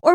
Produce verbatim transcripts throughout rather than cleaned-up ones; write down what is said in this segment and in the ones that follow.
or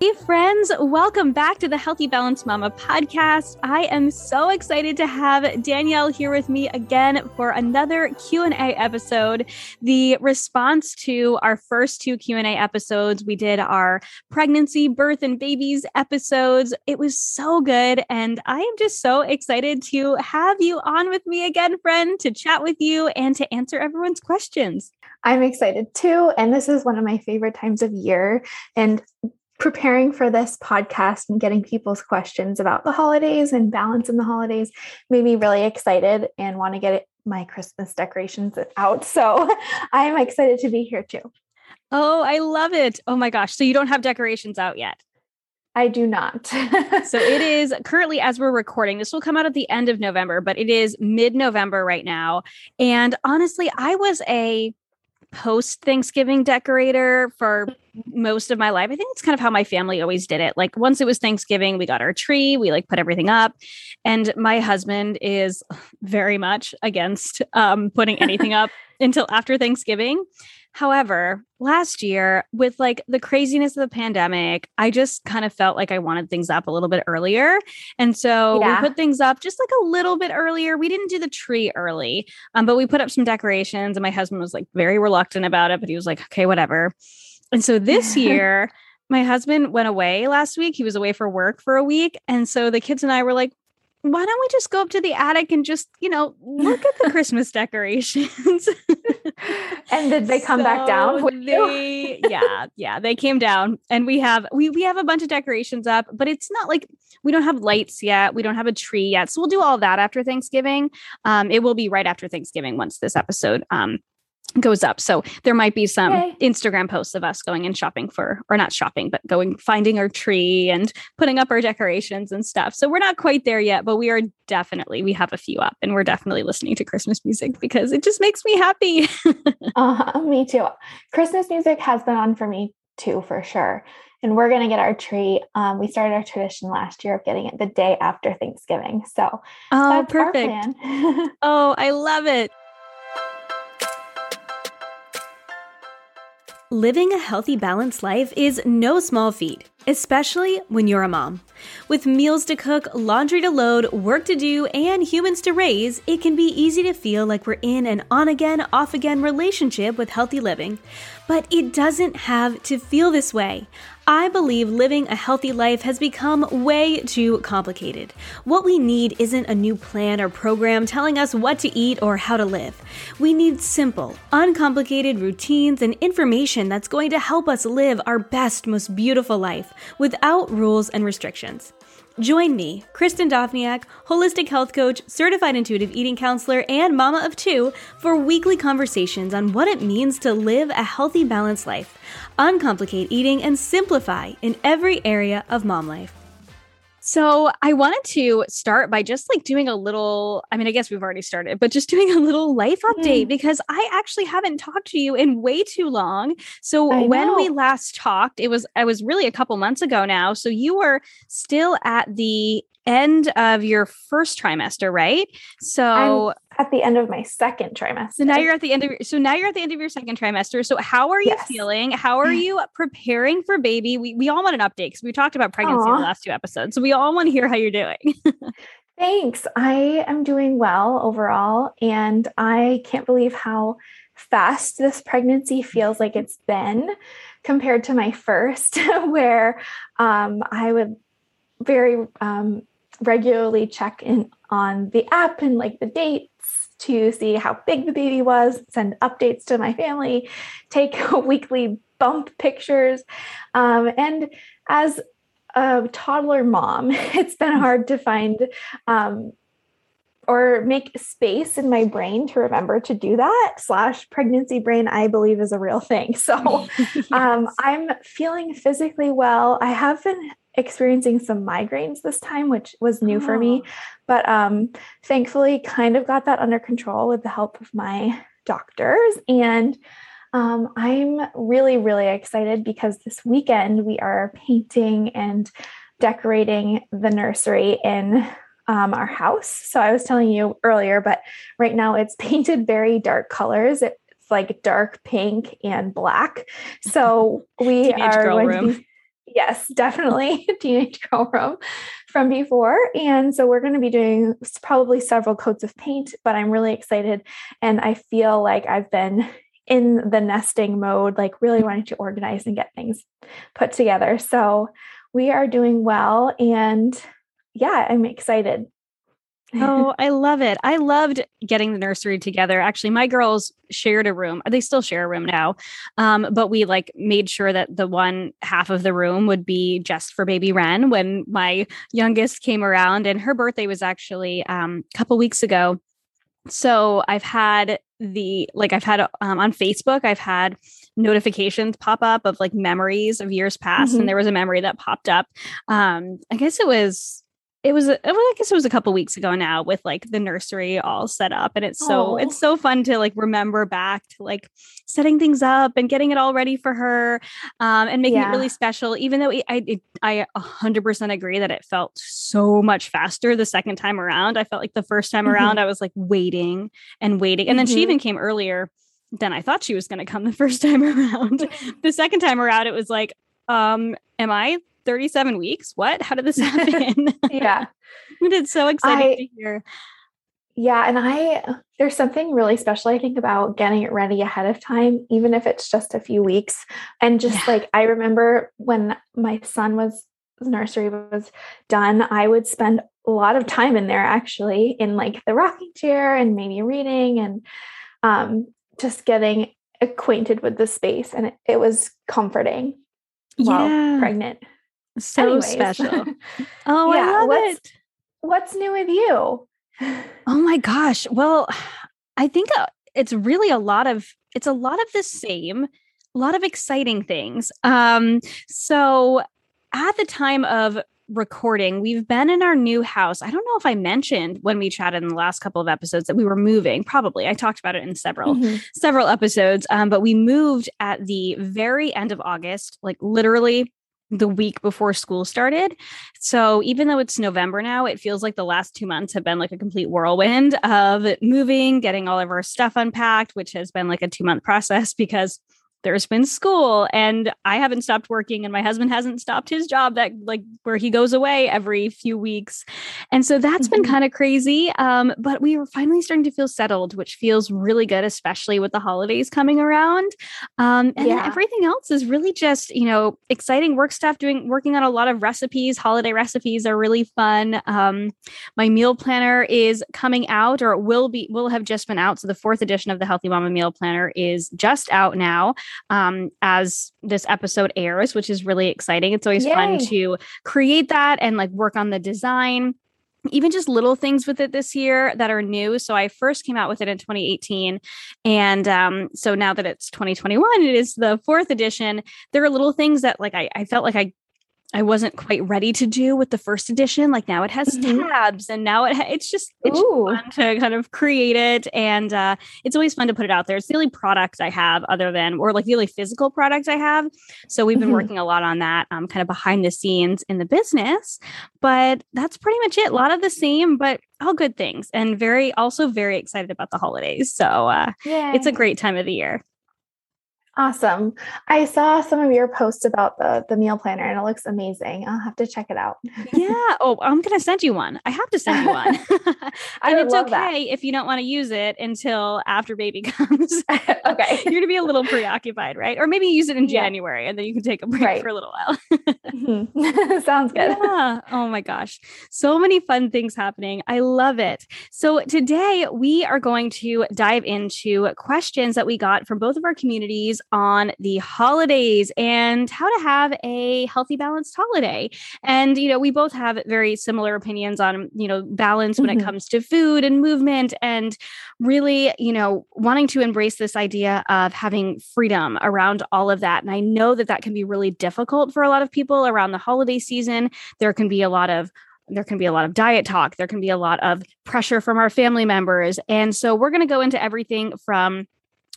Hey friends, welcome back to the Healthy Balanced Mama podcast. I am so excited to have Danielle here with me again for another Q and A episode. The response to our first two Q and A episodes, we did our pregnancy, birth, and babies episodes. It was so good, and I am just so excited to have you on with me again, friend, to chat with you and to answer everyone's questions. I'm excited too, and this is one of my favorite times of year, and preparing for this podcast and getting people's questions about the holidays and balance in the holidays made me really excited and want to get my Christmas decorations out. So I'm excited to be here too. Oh, I love it. Oh my gosh. So you don't have decorations out yet? I do not. So it is currently, as we're recording, this will come out at the end of November, but it is mid-November right now. And honestly, I was a post-Thanksgiving decorator for most of my life. I think it's kind of how my family always did it. Like once it was Thanksgiving, we got our tree, we like put everything up. And my husband is very much against um, putting anything up until after Thanksgiving. However, last year with like the craziness of the pandemic, I just kind of felt like I wanted things up a little bit earlier. And so yeah. we put things up just like a little bit earlier. We didn't do the tree early, um, but we put up some decorations and my husband was like very reluctant about it, but he was like, okay, whatever. And so this year, my husband went away last week. He was away for work for a week. And so the kids and I were like, why don't we just go up to the attic and just, you know, look at the Christmas decorations? And did they come so back down? They, yeah. Yeah. They came down and we have, we, we have a bunch of decorations up, but it's not like we don't have lights yet. We don't have a tree yet. So we'll do all that after Thanksgiving. Um, it will be right after Thanksgiving once this episode, um, goes up. So there might be some Yay. Instagram posts of us going and shopping for, or not shopping, but going, finding our tree and putting up our decorations and stuff. So we're not quite there yet, but we are definitely, we have a few up and we're definitely listening to Christmas music because it just makes me happy. uh, me too. Christmas music has been on for me too, for sure. And we're going to get our tree. Um, we started our tradition last year of getting it the day after Thanksgiving. So oh, that's perfect. Our plan. Oh, I love it. Living a healthy, balanced life is no small feat, especially when you're a mom. With meals to cook, laundry to load, work to do, and humans to raise, it can be easy to feel like we're in an on-again, off-again relationship with healthy living. But it doesn't have to feel this way. I believe living a healthy life has become way too complicated. What we need isn't a new plan or program telling us what to eat or how to live. We need simple, uncomplicated routines and information that's going to help us live our best, most beautiful life without rules and restrictions. Join me, Kristen Dovbniak, holistic health coach, certified intuitive eating counselor, and mama of two, for weekly conversations on what it means to live a healthy, balanced life, uncomplicate eating, and simplify in every area of mom life. So I wanted to start by just like doing a little, I mean, I guess we've already started, but just doing a little life update mm. because I actually haven't talked to you in way too long. So I when know. we last talked, it was, I was really a couple months ago now. So you were still at the end of your first trimester, right? So I'm at the end of my second trimester. So now you're at the end of your, so now you're at the end of your second trimester. So how are you yes. feeling? How are you preparing for baby? We we all want an update because we talked about pregnancy Aww. in the last two episodes. So we all want to hear how you're doing. Thanks. I am doing well overall, and I can't believe how fast this pregnancy feels like it's been compared to my first, where um, I would very um, regularly check in on the app and like the dates to see how big the baby was, send updates to my family, take weekly bump pictures. Um, and as a toddler mom, it's been hard to find um, or make space in my brain to remember to do that, slash pregnancy brain, I believe is a real thing. So yes. um, I'm feeling physically well. I have been experiencing some migraines this time, which was new oh. for me, but um, thankfully kind of got that under control with the help of my doctors. And um, I'm really, really excited because this weekend we are painting and decorating the nursery in Um, our house. So I was telling you earlier, but right now it's painted very dark colors. It's like dark pink and black. So we teenage are girl going room. To be, yes, definitely teenage girl room from before. And so we're going to be doing probably several coats of paint, but I'm really excited. And I feel like I've been in the nesting mode, like really wanting to organize and get things put together. So we are doing well, and yeah, I'm excited. Oh, I love it. I loved getting the nursery together. Actually, my girls shared a room. They still share a room now. Um, but we like made sure that the one half of the room would be just for baby Wren when my youngest came around, and her birthday was actually um, a couple weeks ago. So I've had the, like I've had um, on Facebook, I've had notifications pop up of like memories of years past. Mm-hmm. And there was a memory that popped up. Um, I guess it was It was, a, I guess it was a couple of weeks ago now, with like the nursery all set up, and it's so, Aww. it's so fun to like remember back to like setting things up and getting it all ready for her, um, and making yeah. it really special. Even though it, I, it, I a hundred percent agree that it felt so much faster the second time around. I felt like the first time mm-hmm. around I was like waiting and waiting, and then mm-hmm. she even came earlier than I thought she was going to come the first time around. The second time around, it was like, um, am I thirty-seven weeks? What? How did this happen? Yeah. It's so exciting I, to hear. Yeah. And I, there's something really special, I think, about getting it ready ahead of time, even if it's just a few weeks. And just yeah. like, I remember when my son was, nursery was done, I would spend a lot of time in there, actually, in like the rocking chair and maybe reading and um, just getting acquainted with the space. And it, it was comforting while yeah. pregnant. So Anyways. special. Oh, yeah. I love what's, it. What's new with you? Oh my gosh. Well, I think it's really a lot of, it's a lot of the same, a lot of exciting things. Um, so at the time of recording, we've been in our new house. I don't know if I mentioned when we chatted in the last couple of episodes that we were moving. Probably I talked about it in several, mm-hmm. several episodes, um, but we moved at the very end of August, like literally the week before school started. So even though it's November now, it feels like the last two months have been like a complete whirlwind of moving, getting all of our stuff unpacked, which has been like a two month process because there's been school and I haven't stopped working and my husband hasn't stopped his job, that like where he goes away every few weeks. And so that's mm-hmm. been kind of crazy. Um, but we were finally starting to feel settled, which feels really good, especially with the holidays coming around. Um, and yeah. then everything else is really just, you know, exciting work stuff, doing, working on a lot of recipes. Holiday recipes are really fun. Um, my meal planner is coming out, or it will be, will have just been out. So the fourth edition of the Healthy Mama Meal Planner is just out now, um, as this episode airs, which is really exciting. It's always Yay. fun to create that and like work on the design, even just little things with it this year that are new. So I first came out with it in twenty eighteen. And, um, so now that it's twenty twenty-one, it is the fourth edition. There are little things that like, I, I felt like I I wasn't quite ready to do with the first edition. Like now it has mm-hmm. tabs and now it ha- it's just it's just fun to kind of create it. And uh, it's always fun to put it out there. It's the only product I have other than, or like the only physical product I have. So we've been mm-hmm. working a lot on that um, kind of behind the scenes in the business, but that's pretty much it. A lot of the same, but all good things, and very, also very excited about the holidays. So uh, it's a great time of the year. Awesome. I saw some of your posts about the, the meal planner and it looks amazing. I'll have to check it out. Yeah. Oh, I'm going to send you one. I have to send you one. I and it's okay that. if you don't want to use it until after baby comes. Okay. You're going to be a little preoccupied, right? Or maybe use it in January yeah. and then you can take a break right. for a little while. mm-hmm. Sounds good. Yeah. Oh my gosh. So many fun things happening. I love it. So today we are going to dive into questions that we got from both of our communities on the holidays and how to have a healthy, balanced holiday. And, you know, we both have very similar opinions on, you know, balance when mm-hmm. it comes to food and movement, and really, you know, wanting to embrace this idea of having freedom around all of that. And I know that that can be really difficult for a lot of people around the holiday season. There can be a lot of There can be a lot of diet talk. There can be a lot of pressure from our family members. And so we're going to go into everything from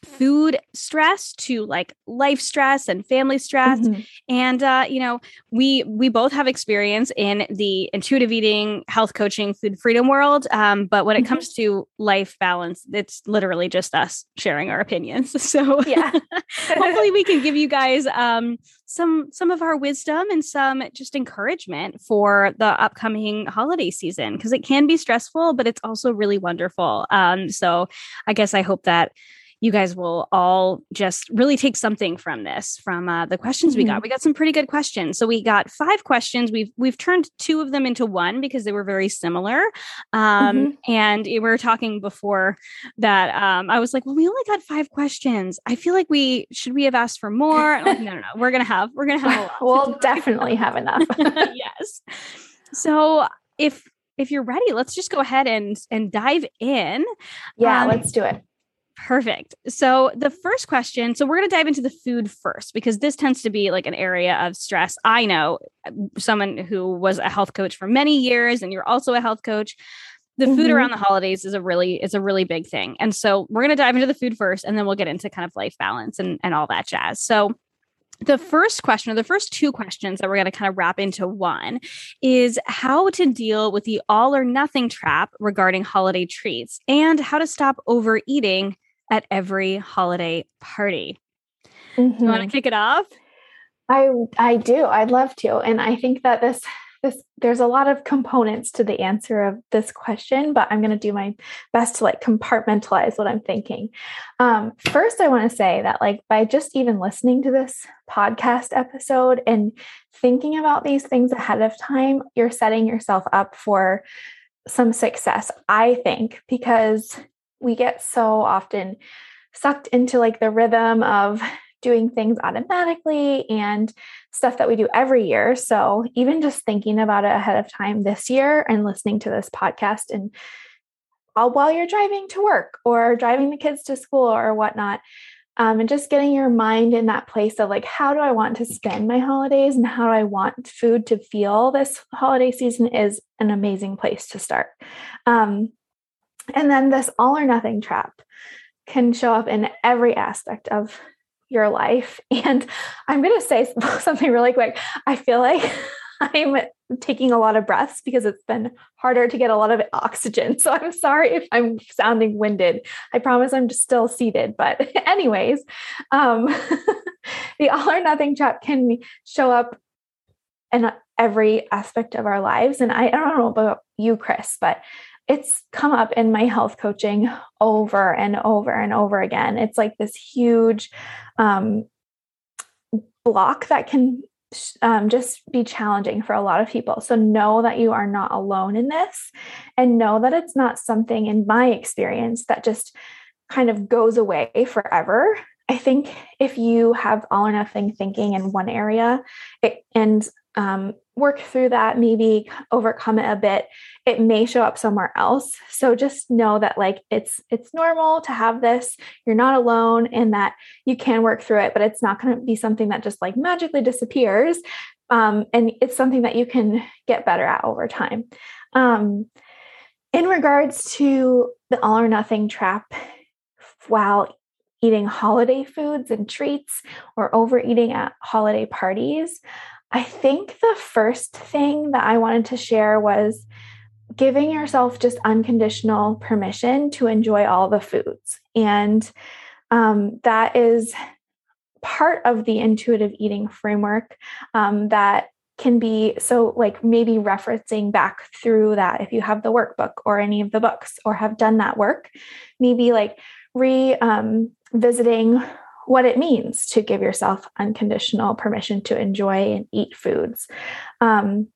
food stress to like life stress and family stress. Mm-hmm. And, uh, you know, we, we both have experience in the intuitive eating, health coaching, food freedom world. Um, but when mm-hmm. it comes to life balance, it's literally just us sharing our opinions. So yeah. hopefully we can give you guys, um, some, some of our wisdom and some just encouragement for the upcoming holiday season, because it can be stressful, but it's also really wonderful. Um, so I guess I hope that you guys will all just really take something from this, from uh, the questions mm-hmm. we got. We got some pretty good questions. So we got five questions. We've we've turned two of them into one because they were very similar. Um, mm-hmm. And we were talking before that um, I was like, well, we only got five questions. I feel like we, should we have asked for more? And I'm like, no, no, no. We're going to have, we're going to have a lot. We'll definitely have enough. Yes. So if, if you're ready, let's just go ahead and, and dive in. Yeah, um, let's do it. Perfect. So the first question, so we're going to dive into the food first, because this tends to be like an area of stress. I know someone who was a health coach for many years, and you're also a health coach. The mm-hmm. food around the holidays is a really, is a really big thing. And so we're going to dive into the food first, and then we'll get into kind of life balance and, and all that jazz. So the first question, or the first two questions that we're going to kind of wrap into one, is how to deal with the all or nothing trap regarding holiday treats, and how to stop overeating at every holiday party. Mm-hmm. You want to kick it off? I I do. I'd love to. And I think that this this there's a lot of components to the answer of this question, but I'm going to do my best to like compartmentalize what I'm thinking. Um, first, I want to say that like by just even listening to this podcast episode and thinking about these things ahead of time, you're setting yourself up for some success, I think, because we get so often sucked into like the rhythm of doing things automatically and stuff that we do every year. So even just thinking about it ahead of time this year and listening to this podcast and all while you're driving to work or driving the kids to school or whatnot, um, and just getting your mind in that place of like, how do I want to spend my holidays and how do I want food to feel this holiday season, is an amazing place to start. Um, And then this all or nothing trap can show up in every aspect of your life. And I'm going to say something really quick. I feel like I'm taking a lot of breaths because it's been harder to get a lot of oxygen. So I'm sorry if I'm sounding winded. I promise I'm just still seated. But anyways, um, the all or nothing trap can show up in every aspect of our lives. And I, I don't know about you, Chris, but it's come up in my health coaching over and over and over again. It's like this huge um, block that can um, just be challenging for a lot of people. So know that you are not alone in this, and know that it's not something, in my experience, that just kind of goes away forever. I think if you have all or nothing thinking in one area, it and um, work through that, maybe overcome it a bit, it may show up somewhere else. So just know that like, it's, it's normal to have this, you're not alone, and that you can work through it, but it's not going to be something that just like magically disappears. Um, and it's something that you can get better at over time. Um, in regards to the all or nothing trap, while eating holiday foods and treats or overeating at holiday parties, I think the first thing that I wanted to share was giving yourself just unconditional permission to enjoy all the foods. And um, that is part of the intuitive eating framework um, that can be, so like maybe referencing back through that, if you have the workbook or any of the books or have done that work, maybe like revisiting um, what it means to give yourself unconditional permission to enjoy and eat foods. Um,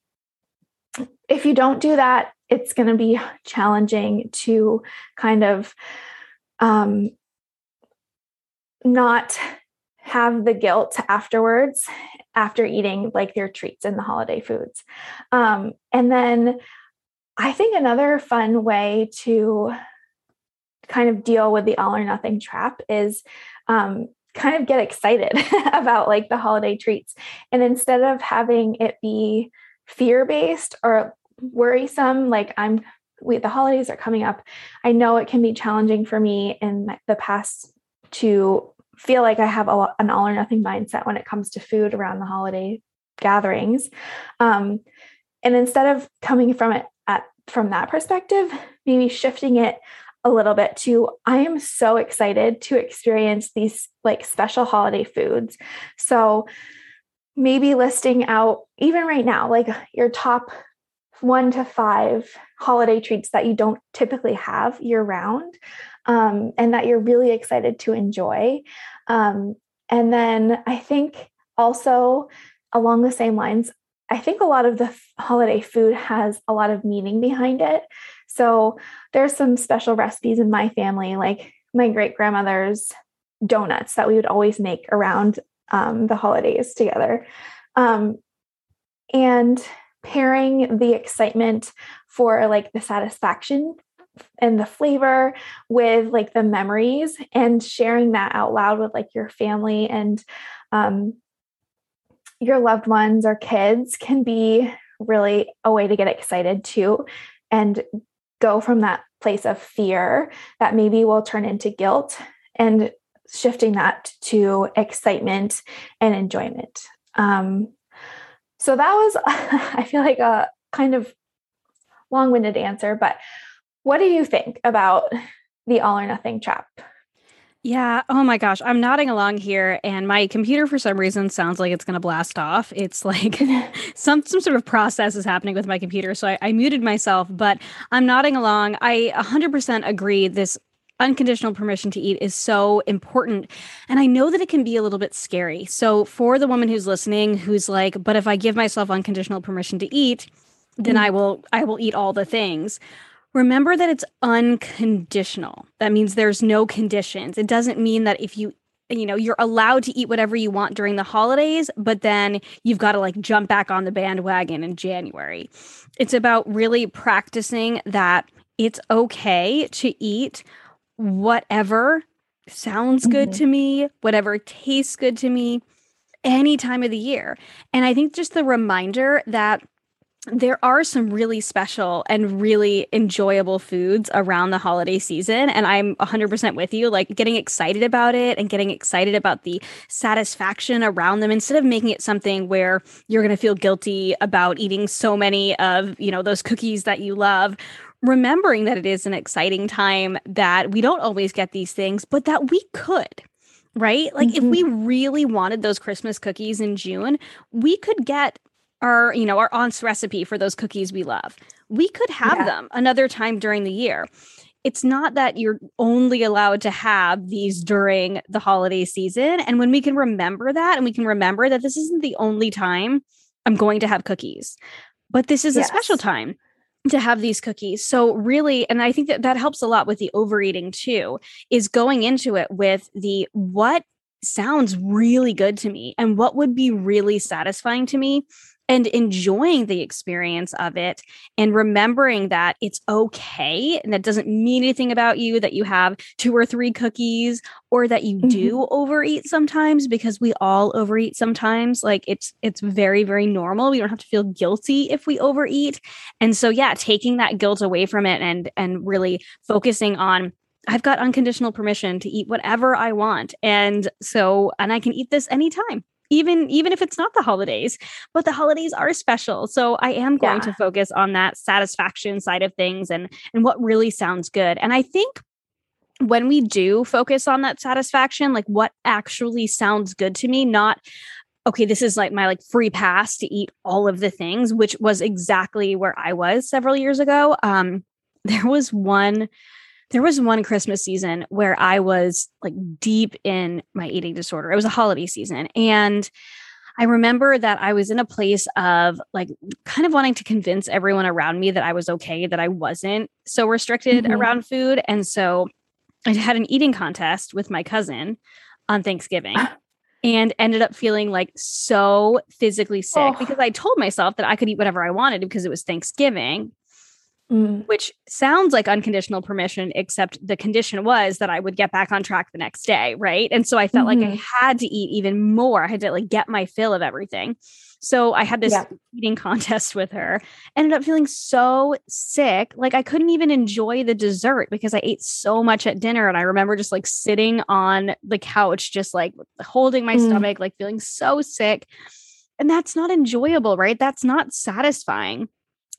if you don't do that, it's going to be challenging to kind of um, not have the guilt afterwards, after eating like their treats and the holiday foods. Um, and then I think another fun way to kind of deal with the all or nothing trap is um, kind of get excited about like the holiday treats. And instead of having it be fear-based or worrisome, like I'm, we, the holidays are coming up. I know it can be challenging for me in the past to feel like I have a, an all or nothing mindset when it comes to food around the holiday gatherings. Um, and instead of coming from it at, from that perspective, maybe shifting it a little bit to, I am so excited to experience these like special holiday foods. So maybe listing out even right now, like your top one to five holiday treats that you don't typically have year round, um, and that you're really excited to enjoy. Um, and then I think also along the same lines, I think a lot of the f- holiday food has a lot of meaning behind it. So there's some special recipes in my family, like my great grandmother's donuts that we would always make around um, the holidays together. Um, and pairing the excitement for like the satisfaction and the flavor with like the memories, and sharing that out loud with like your family and um, your loved ones or kids can be really a way to get excited too, and go from that place of fear that maybe will turn into guilt, and shifting that to excitement and enjoyment. Um, So that was, I feel like a kind of long-winded answer, but what do you think about the all or nothing trap? Yeah. Oh my gosh. I'm nodding along here, and my computer for some reason sounds like it's going to blast off. It's like some, some sort of process is happening with my computer. So I, I muted myself, but I'm nodding along. I one hundred percent agree. This unconditional permission to eat is so important. And I know that it can be a little bit scary. So for the woman who's listening, who's like, but if I give myself unconditional permission to eat, then mm. I will, I will eat all the things. Remember that it's unconditional. That means there's no conditions. It doesn't mean that if you you know, you're allowed to eat whatever you want during the holidays, but then you've got to like jump back on the bandwagon in January. It's about really practicing that it's okay to eat whatever sounds good mm-hmm. to me, whatever tastes good to me, any time of the year. And I think just the reminder that there are some really special and really enjoyable foods around the holiday season. And I'm one hundred percent with you, like getting excited about it and getting excited about the satisfaction around them, instead of making it something where you're going to feel guilty about eating so many of, you know, those cookies that you love. Remembering that it is an exciting time, that we don't always get these things, but that we could, right? Like mm-hmm. if we really wanted those Christmas cookies in June, we could get our, you know, our aunt's recipe for those cookies we love. We could have yeah. them another time during the year. It's not that you're only allowed to have these during the holiday season. And when we can remember that, and we can remember that this isn't the only time I'm going to have cookies, but this is yes. a special time to have these cookies. So really, and I think that that helps a lot with the overeating too, is going into it with the, what sounds really good to me and what would be really satisfying to me and enjoying the experience of it and remembering that it's okay. And that doesn't mean anything about you that you have two or three cookies or that you do mm-hmm. overeat sometimes, because we all overeat sometimes. Like it's, it's very, very normal. We don't have to feel guilty if we overeat. And so, yeah, taking that guilt away from it and, and really focusing on, I've got unconditional permission to eat whatever I want. And so, and I can eat this anytime. Even even if it's not the holidays, but the holidays are special. So I am going yeah. to focus on that satisfaction side of things and, and what really sounds good. And I think when we do focus on that satisfaction, like what actually sounds good to me, not, okay, this is like my like free pass to eat all of the things, which was exactly where I was several years ago. Um, there was one... There was one Christmas season where I was like deep in my eating disorder. It was a holiday season. And I remember that I was in a place of like kind of wanting to convince everyone around me that I was okay, that I wasn't so restricted mm-hmm. around food. And so I had an eating contest with my cousin on Thanksgiving. And ended up feeling like so physically sick oh. because I told myself that I could eat whatever I wanted because it was Thanksgiving. Mm. Which sounds like unconditional permission, except the condition was that I would get back on track the next day, right? And so I felt mm-hmm. like I had to eat even more. I had to like get my fill of everything. So I had this yeah. eating contest with her. Ended up feeling so sick. Like I couldn't even enjoy the dessert because I ate so much at dinner. And I remember just like sitting on the couch, just like holding my mm. stomach, like feeling so sick. And that's not enjoyable, right? That's not satisfying.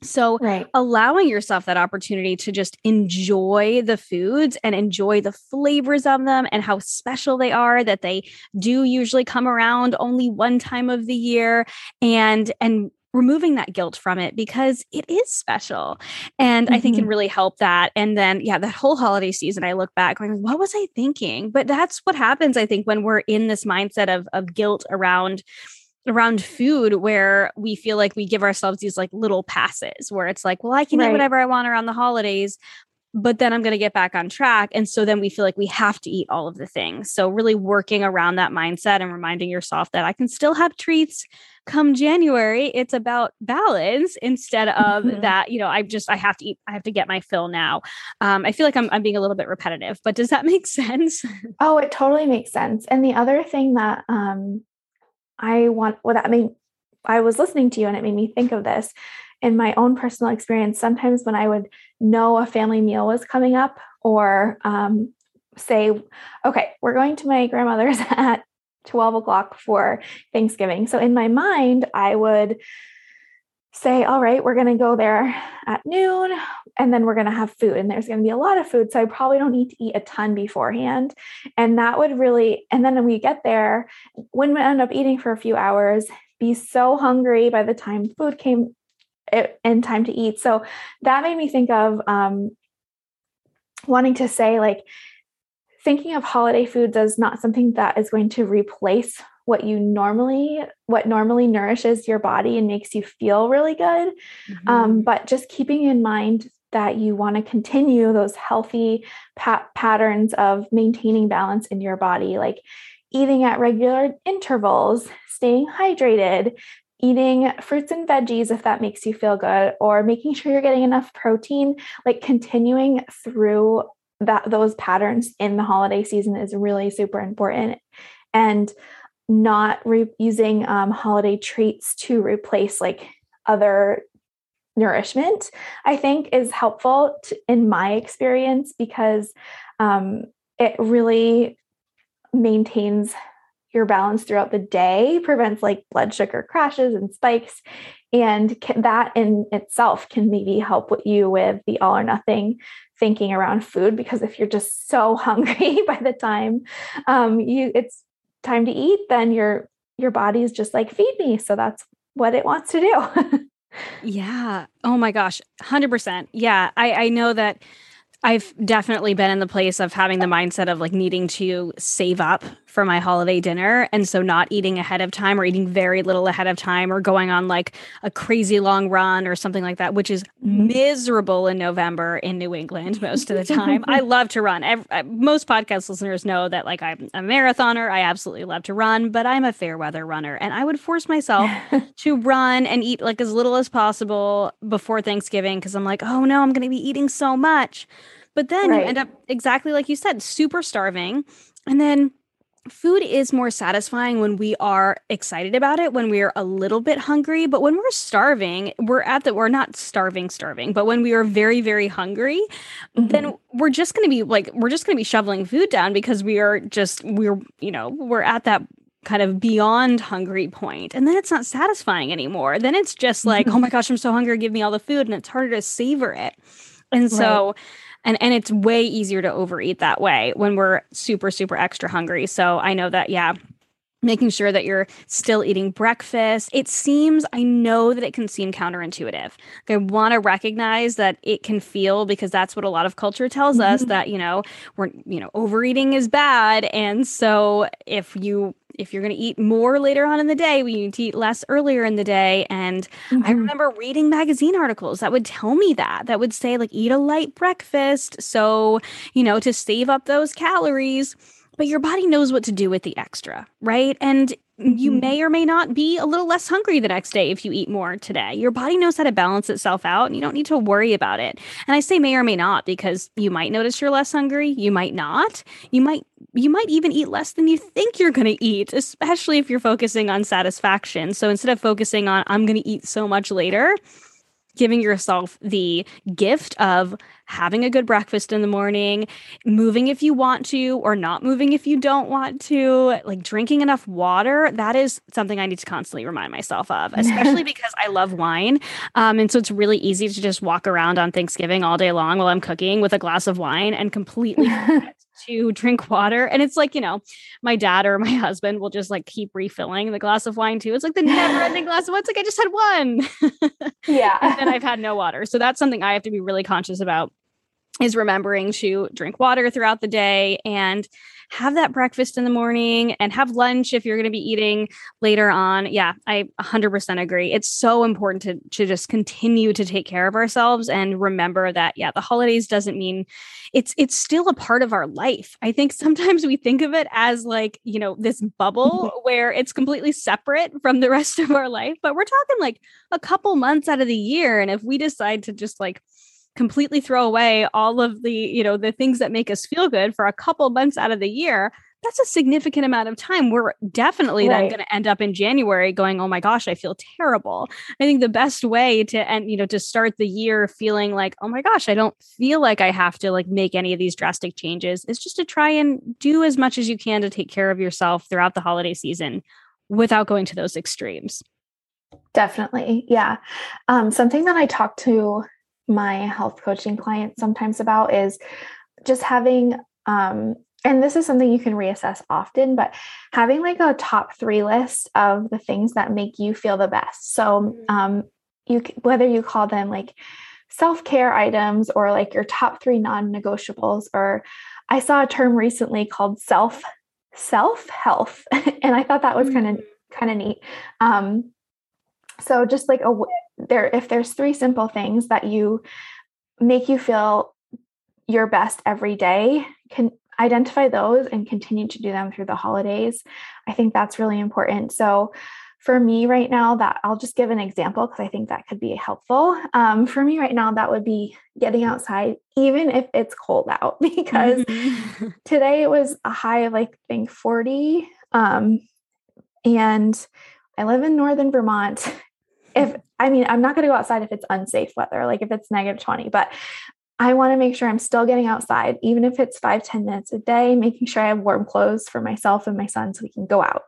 So right. allowing yourself that opportunity to just enjoy the foods and enjoy the flavors of them and how special they are, that they do usually come around only one time of the year, and and removing that guilt from it because it is special. And mm-hmm. I think can really help that. And then, yeah, that whole holiday season, I look back going, what was I thinking? But that's what happens, I think, when we're in this mindset of of guilt around around food, where we feel like we give ourselves these like little passes where it's like, well, I can right. eat whatever I want around the holidays, but then I'm going to get back on track. And so then we feel like we have to eat all of the things. So really working around that mindset and reminding yourself that I can still have treats come January. It's about balance instead of mm-hmm. that, you know, I just, I have to eat, I have to get my fill now. Um, I feel like I'm, I'm being a little bit repetitive, but does that make sense? Oh, it totally makes sense. And the other thing that, um, I want, well, that made, I was listening to you and it made me think of this in my own personal experience. Sometimes when I would know a family meal was coming up, or um, say, okay, we're going to my grandmother's at twelve o'clock for Thanksgiving. So in my mind, I would say, all right, we're going to go there at noon and then we're going to have food, and there's going to be a lot of food. So I probably don't need to eat a ton beforehand. And that would really, and then when we get there, when we end up eating for a few hours, be so hungry by the time food came and time to eat. So that made me think of um, wanting to say, like, thinking of holiday foods as not something that is going to replace what you normally, what normally nourishes your body and makes you feel really good. Mm-hmm. Um, but just keeping in mind that you want to continue those healthy pa- patterns of maintaining balance in your body, like eating at regular intervals, staying hydrated, eating fruits and veggies, if that makes you feel good, or making sure you're getting enough protein, like continuing through that, those patterns in the holiday season is really super important. And not re- using um, holiday treats to replace like other nourishment, I think is helpful to, in my experience, because um, it really maintains your balance throughout the day, prevents like blood sugar crashes and spikes. And can, that in itself can maybe help with you with the all or nothing thinking around food, because if you're just so hungry by the time um, you it's time to eat, then your your body is just like, feed me. So that's what it wants to do. Yeah. Oh my gosh. one hundred percent. Yeah. I, I know that I've definitely been in the place of having the mindset of like needing to save up for my holiday dinner. And so not eating ahead of time or eating very little ahead of time or going on like a crazy long run or something like that, which is miserable in November in New England most of the time. I love to run. Every, most podcast listeners know that like I'm a marathoner. I absolutely love to run, but I'm a fair weather runner. And I would force myself to run and eat like as little as possible before Thanksgiving because I'm like, oh no, I'm going to be eating so much. But then right. you end up exactly like you said, super starving. And then food is more satisfying when we are excited about it, when we are a little bit hungry. But when we're starving, we're at the, we're not starving, starving. But when we are very, very hungry, mm-hmm. then we're just going to be like, we're just going to be shoveling food down because we are just, we're, you know, we're at that kind of beyond hungry point. And then it's not satisfying anymore. Then it's just like, oh my gosh, I'm so hungry. Give me all the food. And it's harder to savor it. And so... Right. And and it's way easier to overeat that way when we're super, super extra hungry. So I know that, yeah, making sure that you're still eating breakfast. It seems, I know that it can seem counterintuitive. I want to recognize that it can feel, because that's what a lot of culture tells us, mm-hmm. that, you know, we're, you know, overeating is bad. And so if you... If you're going to eat more later on in the day, we need to eat less earlier in the day. And mm-hmm. I remember reading magazine articles that would tell me that, that would say like, eat a light breakfast. So, you know, to save up those calories, but your body knows what to do with the extra, right? And mm-hmm. you may or may not be a little less hungry the next day if you eat more today. Your body knows how to balance itself out and you don't need to worry about it. And I say may or may not because you might notice you're less hungry. You might not. You might You might even eat less than you think you're going to eat, especially if you're focusing on satisfaction. So instead of focusing on, I'm going to eat so much later, giving yourself the gift of having a good breakfast in the morning, moving if you want to or not moving if you don't want to, like drinking enough water. That is something I need to constantly remind myself of, especially because I love wine. Um, and so it's really easy to just walk around on Thanksgiving all day long while I'm cooking with a glass of wine and completely to drink water. And it's like, you know, my dad or my husband will just like keep refilling the glass of wine too. It's like the never ending glass of wine. It's like, I just had one. Yeah. And then I've had no water. So that's something I have to be really conscious about, is remembering to drink water throughout the day and have that breakfast in the morning and have lunch if you're going to be eating later on. Yeah, I one hundred percent agree. It's so important to, to just continue to take care of ourselves and remember that, yeah, the holidays doesn't mean it's it's still a part of our life. I think sometimes we think of it as like, you know, this bubble where it's completely separate from the rest of our life, but we're talking like a couple months out of the year. And if we decide to just like completely throw away all of the, you know, the things that make us feel good for a couple months out of the year, that's a significant amount of time. We're definitely right. then going to end up in January going, oh my gosh, I feel terrible. I think the best way to end, you know, to start the year feeling like, oh my gosh, I don't feel like I have to like make any of these drastic changes, is just to try and do as much as you can to take care of yourself throughout the holiday season without going to those extremes. Definitely. Yeah. Um, something that I talked to my health coaching clients sometimes about is just having, um, and this is something you can reassess often, but having like a top three list of the things that make you feel the best. So, um, you, whether you call them like self-care items or like your top three non-negotiables, or I saw a term recently called self self health. And I thought that was kind of, kind of neat. Um, so just like a, there, if there's three simple things that you make you feel your best every day, can identify those and continue to do them through the holidays. I think that's really important. So for me right now, that I'll just give an example because I think that could be helpful. Um, for me right now, that would be getting outside, even if it's cold out, because mm-hmm. today it was a high of like, I think forty. Um, and I live in Northern Vermont. If, I mean, I'm not going to go outside if it's unsafe weather, like if it's negative twenty, but I want to make sure I'm still getting outside, even if it's five, ten minutes a day, making sure I have warm clothes for myself and my son so we can go out.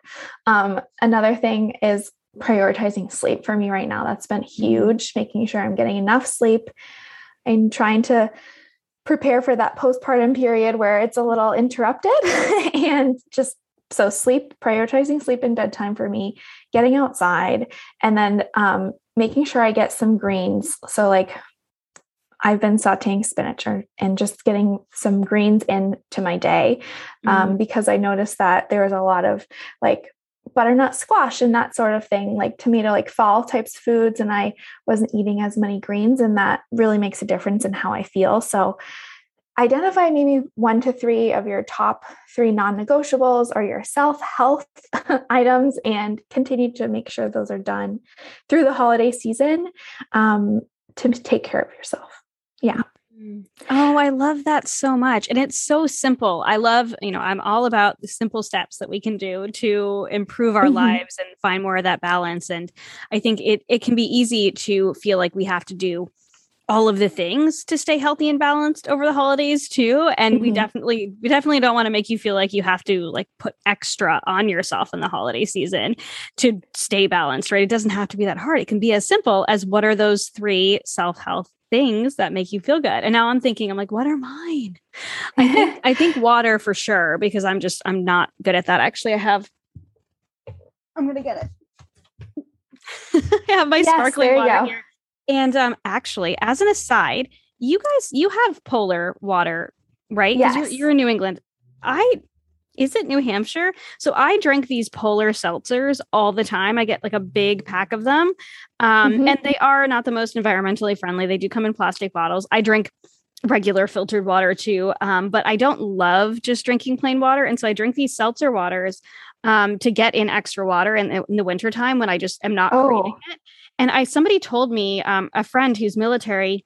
Um, another thing is prioritizing sleep for me right now. That's been huge, making sure I'm getting enough sleep and trying to prepare for that postpartum period where it's a little interrupted and just So sleep, prioritizing sleep and bedtime for me, getting outside, and then um, making sure I get some greens. So like I've been sauteing spinach and just getting some greens into my day um, mm-hmm. because I noticed that there was a lot of like butternut squash and that sort of thing, like tomato, like fall types of foods. And I wasn't eating as many greens, and that really makes a difference in how I feel. So identify maybe one to three of your top three non-negotiables or your self-health items, and continue to make sure those are done through the holiday season um, to take care of yourself. Yeah. Oh, I love that so much. And it's so simple. I love, you know, I'm all about the simple steps that we can do to improve our mm-hmm. lives and find more of that balance. And I think it it can be easy to feel like we have to do all of the things to stay healthy and balanced over the holidays too. And mm-hmm. we definitely, we definitely don't want to make you feel like you have to like put extra on yourself in the holiday season to stay balanced, right? It doesn't have to be that hard. It can be as simple as what are those three self-health things that make you feel good. And now I'm thinking, I'm like, what are mine? I think, I think water for sure, because I'm just, I'm not good at that. Actually, I have, I'm going to get it. I have my yes, sparkling water here. And um, actually, as an aside, you guys, you have polar water, right? Yes. You're, you're in New England. I, is it New Hampshire? So I drink these polar seltzers all the time. I get like a big pack of them. Um, mm-hmm. And they are not the most environmentally friendly. They do come in plastic bottles. I drink regular filtered water too. Um, but I don't love just drinking plain water. And so I drink these seltzer waters um, to get in extra water in, in the wintertime when I just am not oh. craving it. And I, somebody told me, um, a friend who's military,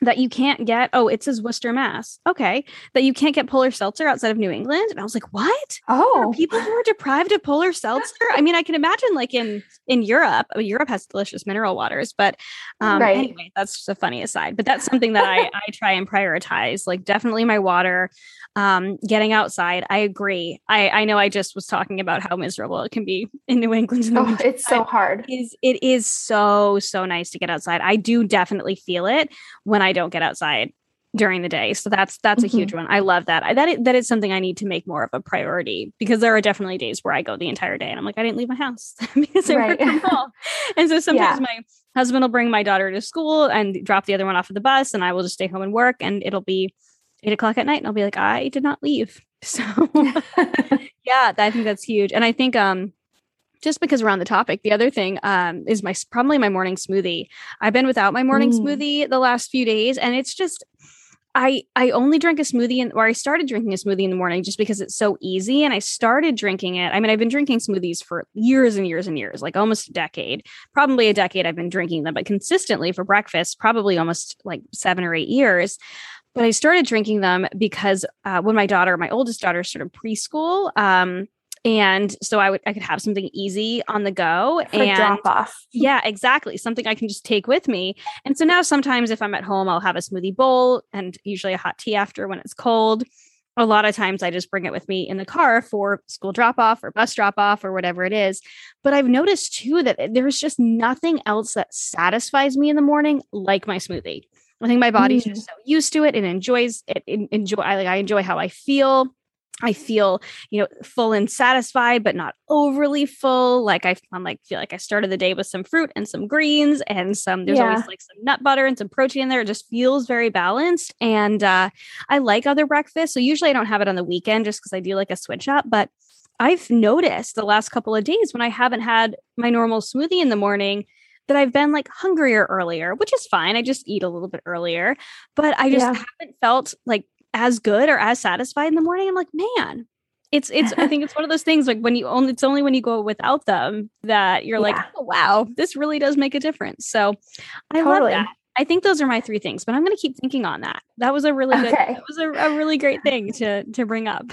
that you can't get, oh, it says Worcester, Mass. Okay. That you can't get polar seltzer outside of New England. And I was like, what? Oh, are people who are deprived of polar seltzer? I mean, I can imagine like in, in Europe, I mean, Europe has delicious mineral waters, but um, right. anyway, that's just a funny aside, but that's something that I, I try and prioritize, like definitely my water, um, getting outside. I agree. I, I know I just was talking about how miserable it can be in New England. In oh, it's so hard. It is, it is so, so nice to get outside. I do definitely feel it when I don't get outside during the day. So that's, that's a mm-hmm. huge one. I love that. I, that, is, that is something I need to make more of a priority, because there are definitely days where I go the entire day and I'm like, I didn't leave my house because I right. work from home. And so sometimes yeah. my husband will bring my daughter to school and drop the other one off at the bus, and I will just stay home and work, and it'll be eight o'clock at night and I'll be like, I did not leave. So yeah, I think that's huge. And I think, um, just because we're on the topic, the other thing um, is my probably my morning smoothie. I've been without my morning mm. smoothie the last few days, and it's just I I only drink a smoothie, in, or I started drinking a smoothie in the morning just because it's so easy. And I started drinking it. I mean, I've been drinking smoothies for years and years and years, like almost a decade, probably a decade. I've been drinking them, but consistently for breakfast, probably almost like seven or eight years. But I started drinking them because uh, when my daughter, my oldest daughter, started preschool. Um, And so I would, I could have something easy on the go for and drop off. Yeah, exactly. Something I can just take with me. And so now sometimes if I'm at home, I'll have a smoothie bowl and usually a hot tea after when it's cold. A lot of times I just bring it with me in the car for school drop off or bus drop off or whatever it is. But I've noticed too that there's just nothing else that satisfies me in the morning like my smoothie. I think my body's mm. just so used to it and enjoys it. it enjoy, I, like, I enjoy how I feel. I feel, you know, full and satisfied, but not overly full. Like I, I'm like, feel like I started the day with some fruit and some greens and some, there's yeah. always like some nut butter and some protein in there. It just feels very balanced. And uh, I like other breakfasts. So usually I don't have it on the weekend just because I do like a switch up, but I've noticed the last couple of days when I haven't had my normal smoothie in the morning that I've been like hungrier earlier, which is fine. I just eat a little bit earlier, but I just yeah. haven't felt like as good or as satisfied in the morning. I'm like, man, it's, it's, I think it's one of those things like when you only, it's only when you go without them that you're yeah. like, oh, wow, this really does make a difference. So I totally. love that. I think those are my three things, but I'm going to keep thinking on that. That was a really okay. good, that was a, a really great thing to, to bring up.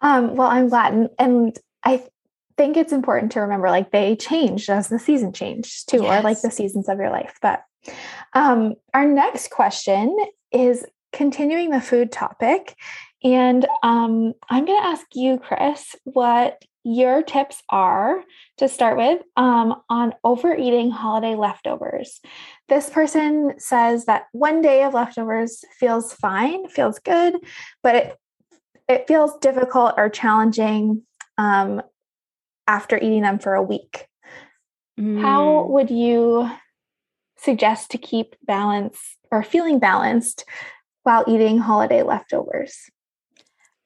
um, well, I'm glad. And, and I th- think it's important to remember, like they changed as the season changed too, yes. or like the seasons of your life. But um, our next question is, continuing the food topic. And um, I'm going to ask you, Chris, what your tips are to start with um, on overeating holiday leftovers. This person says that one day of leftovers feels fine, feels good, but it, it feels difficult or challenging um, after eating them for a week. Mm. How would you suggest to keep balance or feeling balanced while eating holiday leftovers?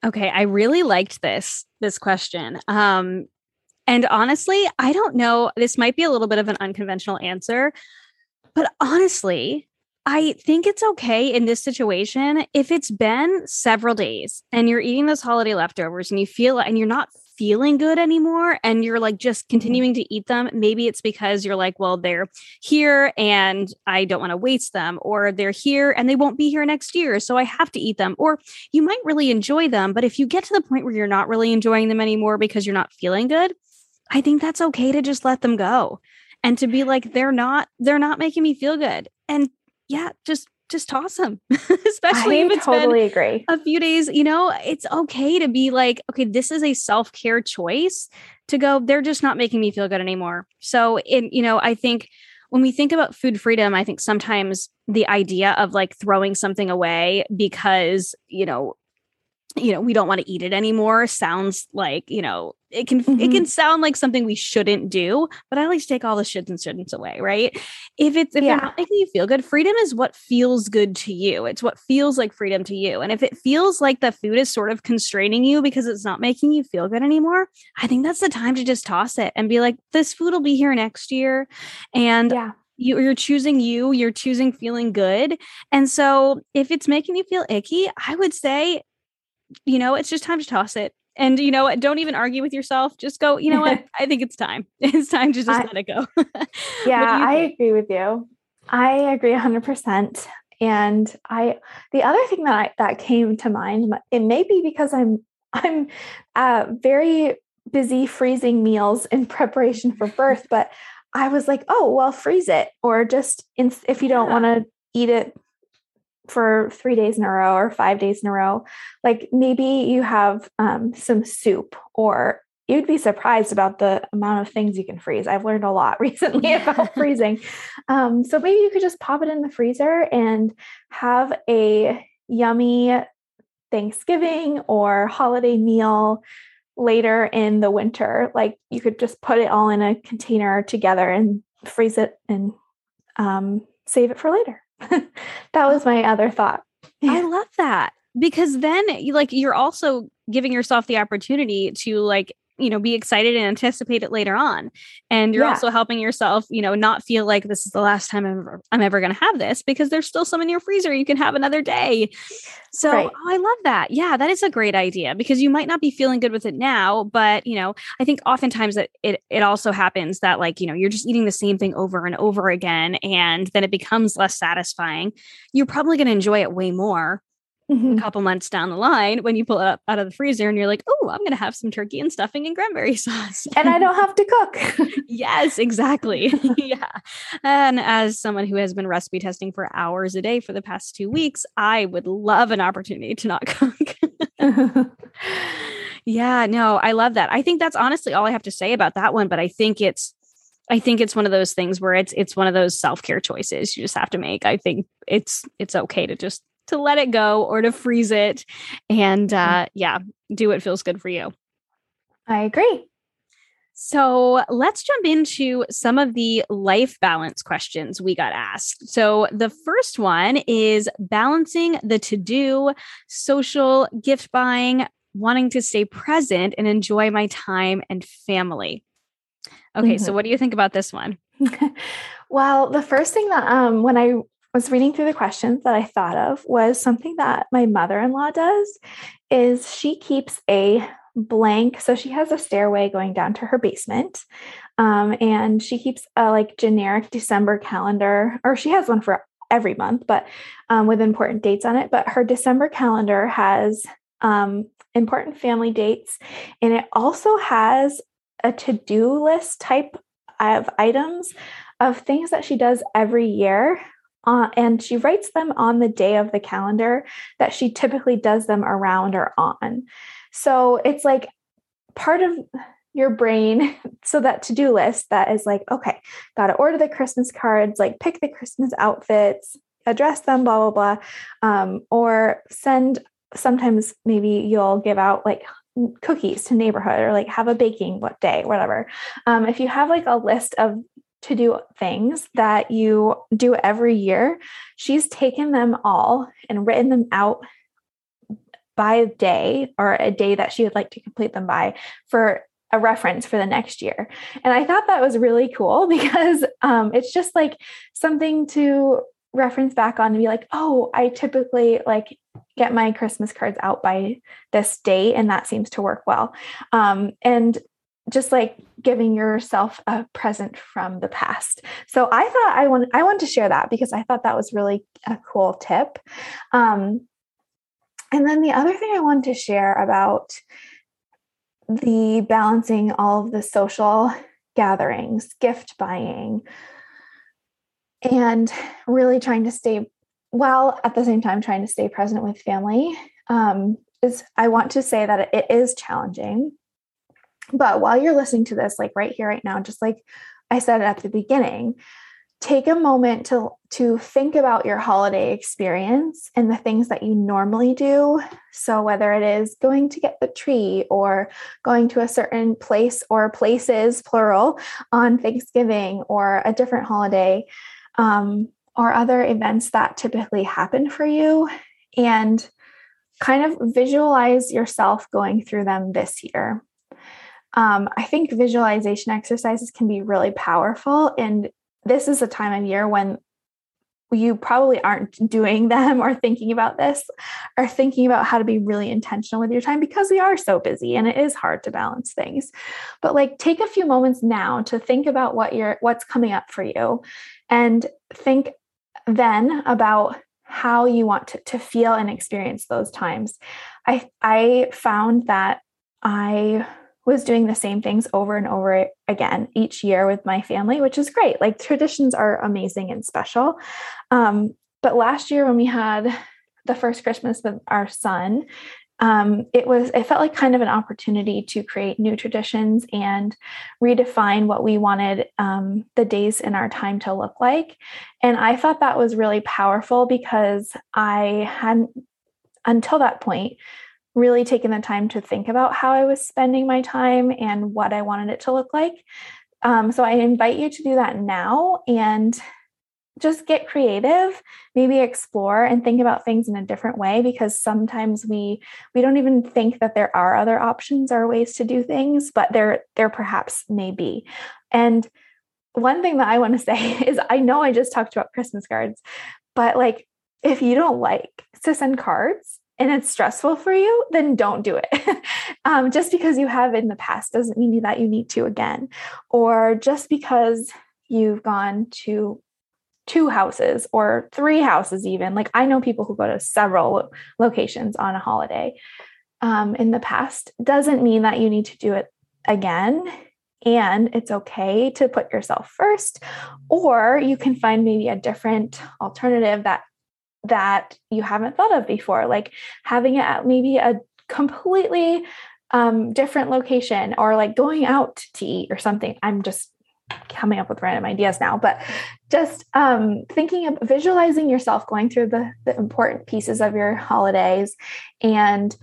Okay, I really liked this, this question. Um, and honestly, I don't know, this might be a little bit of an unconventional answer, but honestly, I think it's okay in this situation if it's been several days and you're eating those holiday leftovers and you feel, and you're not feeling good anymore and you're like just continuing to eat them. Maybe it's because you're like, well, they're here and I don't want to waste them, or they're here and they won't be here next year, so I have to eat them. Or you might really enjoy them, but if you get to the point where you're not really enjoying them anymore because you're not feeling good, I think that's okay to just let them go and to be like, they're not, they're not making me feel good. And yeah, just just toss them, especially I if it's totally been agree. a few days, you know, it's okay to be like, okay, this is a self-care choice to go, they're just not making me feel good anymore. So, in, you know, I think when we think about food freedom, I think sometimes the idea of like throwing something away because, you know, you know, we don't want to eat it anymore sounds like, you know, it can, mm-hmm. it can sound like something we shouldn't do, but I like to take all the shoulds and shouldn'ts away. Right. If it's, if yeah. they're not making you feel good, freedom is what feels good to you. It's what feels like freedom to you. And if it feels like the food is sort of constraining you because it's not making you feel good anymore, I think that's the time to just toss it and be like, this food will be here next year. And yeah. You, you're choosing you, you're choosing feeling good. And so if it's making you feel icky, I would say, you know, it's just time to toss it. And, you know, don't even argue with yourself. Just go, you know what? I think it's time. It's time to just I, let it go. Yeah, I agree with you. I agree one hundred percent. And I, the other thing that I, that came to mind, it may be because I'm, I'm uh, very busy freezing meals in preparation for birth, but I was like, oh, well, freeze it. Or just in, if you don't yeah. want to eat it for three days in a row or five days in a row, like maybe you have um, some soup, or you'd be surprised about the amount of things you can freeze. I've learned a lot recently about freezing. Um, so maybe you could just pop it in the freezer and have a yummy Thanksgiving or holiday meal later in the winter. Like you could just put it all in a container together and freeze it and um, save it for later. That was my other thought. I love that, because then you like, you're also giving yourself the opportunity to like, you know, be excited and anticipate it later on. And you're yeah. also helping yourself, you know, not feel like this is the last time I'm ever, I'm ever going to have this, because there's still some in your freezer. You can have another day. So right. oh, I love that. Yeah, that is a great idea, because you might not be feeling good with it now, but you know, I think oftentimes that it, it also happens that like, you know, you're just eating the same thing over and over again, and then it becomes less satisfying. You're probably going to enjoy it way more mm-hmm. a couple months down the line when you pull it up out of the freezer and you're like, oh, I'm going to have some turkey and stuffing and cranberry sauce. And I don't have to cook. Yes, exactly. Yeah. And as someone who has been recipe testing for hours a day for the past two weeks, I would love an opportunity to not cook. Yeah, no, I love that. I think that's honestly all I have to say about that one. But I think it's, I think it's one of those things where it's, it's one of those self-care choices you just have to make. I think it's, it's okay to just to let it go or to freeze it and uh, yeah, do what feels good for you. I agree. So let's jump into some of the life balance questions we got asked. So the first one is balancing the to-do, social, gift buying, wanting to stay present and enjoy my time and family. Okay. Mm-hmm. So what do you think about this one? Well, the first thing that um, when I was reading through the questions that I thought of was something that my mother-in-law does is she keeps a blank. So she has a stairway going down to her basement. Um, and she keeps a like generic December calendar, or she has one for every month, but um, with important dates on it. But her December calendar has um, important family dates. And it also has a to-do list type of items of things that she does every year. Uh, and she writes them on the day of the calendar that she typically does them around or on. So it's like part of your brain. So that to-do list that is like, okay, got to order the Christmas cards, like pick the Christmas outfits, address them, blah, blah, blah. Um, or send, sometimes maybe you'll give out like cookies to neighborhood or like have a baking day, whatever. Um, if you have like a list of to-do things that you do every year, she's taken them all and written them out by a day or a day that she would like to complete them by for a reference for the next year. And I thought that was really cool because um, it's just like something to reference back on and be like, oh, I typically like get my Christmas cards out by this date, and that seems to work well. Um, and just like giving yourself a present from the past. So I thought I wanted, I wanted to share that because I thought that was really a cool tip. Um, and then the other thing I wanted to share about the balancing all of the social gatherings, gift buying, and really trying to stay well, at the same time, trying to stay present with family um, is, I want to say that it is challenging. But while you're listening to this, like right here, right now, just like I said at the beginning, take a moment to, to think about your holiday experience and the things that you normally do. So whether it is going to get the tree or going to a certain place or places, plural, on Thanksgiving or a different holiday, um, or other events that typically happen for you, and kind of visualize yourself going through them this year. Um, I think visualization exercises can be really powerful, and this is a time of year when you probably aren't doing them or thinking about this or thinking about how to be really intentional with your time because we are so busy and it is hard to balance things. But like, take a few moments now to think about what you're, what's coming up for you, and think then about how you want to, to feel and experience those times. I I found that I was doing the same things over and over again each year with my family, which is great. Like, traditions are amazing and special. Um, but last year when we had the first Christmas with our son, um, it was, it felt like kind of an opportunity to create new traditions and redefine what we wanted um, the days in our time to look like. And I thought that was really powerful because I hadn't, until that point, really taking the time to think about how I was spending my time and what I wanted it to look like. Um, so I invite you to do that now and just get creative, maybe explore and think about things in a different way, because sometimes we we don't even think that there are other options or ways to do things, but there, there perhaps may be. And one thing that I want to say is, I know I just talked about Christmas cards, but like, if you don't like to send cards, and it's stressful for you, then don't do it. um, just because you have in the past doesn't mean that you need to again, or just because you've gone to two houses or three houses even. Like, I know people who go to several locations on a holiday um, in the past doesn't mean that you need to do it again. And it's okay to put yourself first, or you can find maybe a different alternative that that you haven't thought of before, like having it at maybe a completely um, different location, or like going out to eat or something. I'm just coming up with random ideas now, but just um, thinking of visualizing yourself going through the, the important pieces of your holidays and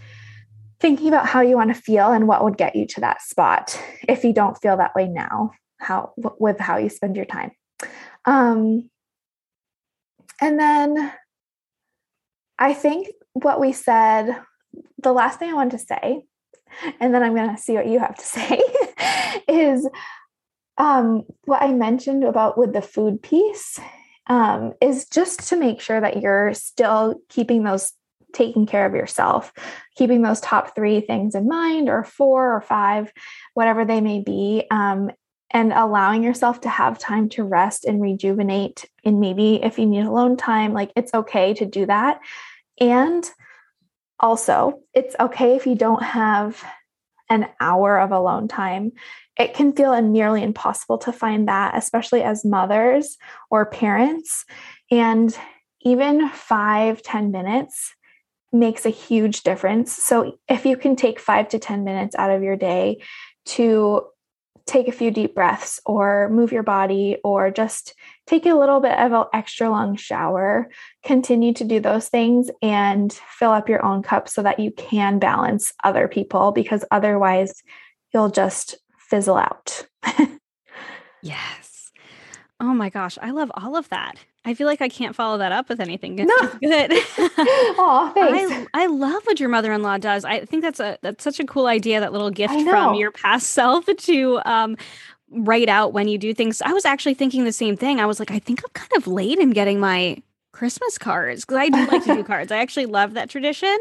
thinking about how you want to feel and what would get you to that spot. If you don't feel that way now, how, with how you spend your time. Um, and then I think what we said, the last thing I wanted to say, and then I'm going to see what you have to say, is um, what I mentioned about with the food piece um, is just to make sure that you're still keeping those, taking care of yourself, keeping those top three things in mind, or four or five, whatever they may be. Um, And allowing yourself to have time to rest and rejuvenate. And maybe if you need alone time, like, it's okay to do that. And also, it's okay if you don't have an hour of alone time. It can feel nearly impossible to find that, especially as mothers or parents. And even five, ten minutes makes a huge difference. So if you can take five to ten minutes out of your day to take a few deep breaths or move your body, or just take a little bit of an extra long shower, continue to do those things and fill up your own cup so that you can balance other people, because otherwise you'll just fizzle out. Yes. Oh my gosh, I love all of that. I feel like I can't follow that up with anything. It's no. Good. Oh, thanks. I, I love what your mother-in-law does. I think that's a that's such a cool idea, that little gift from your past self to um, write out when you do things. I was actually thinking the same thing. I was like, I think I'm kind of late in getting my Christmas cards, because I do like to do cards. I actually love that tradition.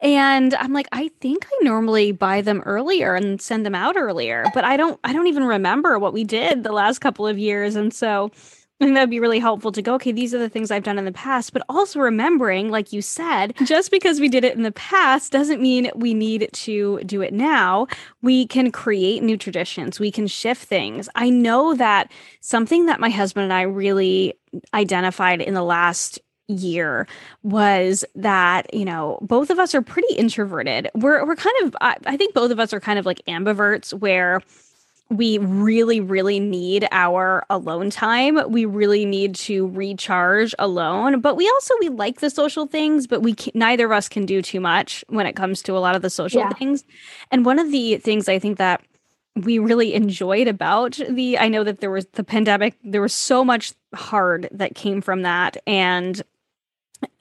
And I'm like, I think I normally buy them earlier and send them out earlier, but I don't, I don't even remember what we did the last couple of years. And so I think that'd be really helpful to go, okay, these are the things I've done in the past, but also remembering, like you said, just because we did it in the past doesn't mean we need to do it now. We can create new traditions. We can shift things. I know that something that my husband and I really identified in the last year was that, you know, both of us are pretty introverted. We're, we're kind of, I, I think both of us are kind of like ambiverts, where we really, really need our alone time. We really need to recharge alone. But we also, we like the social things, but we can, neither of us can do too much when it comes to a lot of the social yeah. things. And one of the things I think that we really enjoyed about the, I know that there was the pandemic, there was so much hard that came from that. And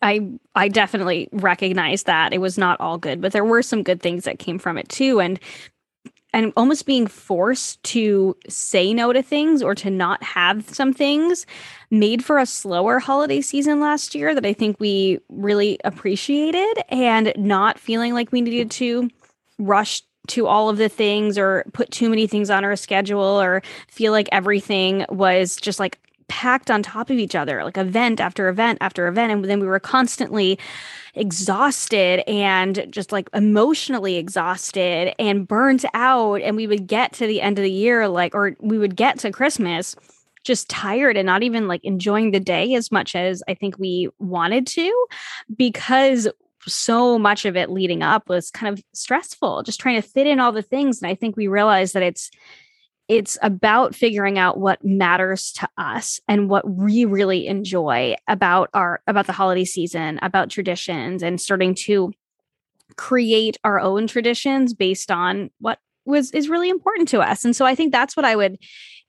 I I definitely recognize that it was not all good, but there were some good things that came from it too. And And almost being forced to say no to things or to not have some things made for a slower holiday season last year that I think we really appreciated, and not feeling like we needed to rush to all of the things or put too many things on our schedule or feel like everything was just like packed on top of each other, like event after event after event. And then we were constantly exhausted and just like emotionally exhausted and burnt out. And we would get to the end of the year, like, or we would get to Christmas just tired and not even like enjoying the day as much as I think we wanted to, because so much of it leading up was kind of stressful, just trying to fit in all the things. And I think we realized that it's It's about figuring out what matters to us and what we really enjoy about our about the holiday season, about traditions, and starting to create our own traditions based on what was is really important to us. And so I think that's what I would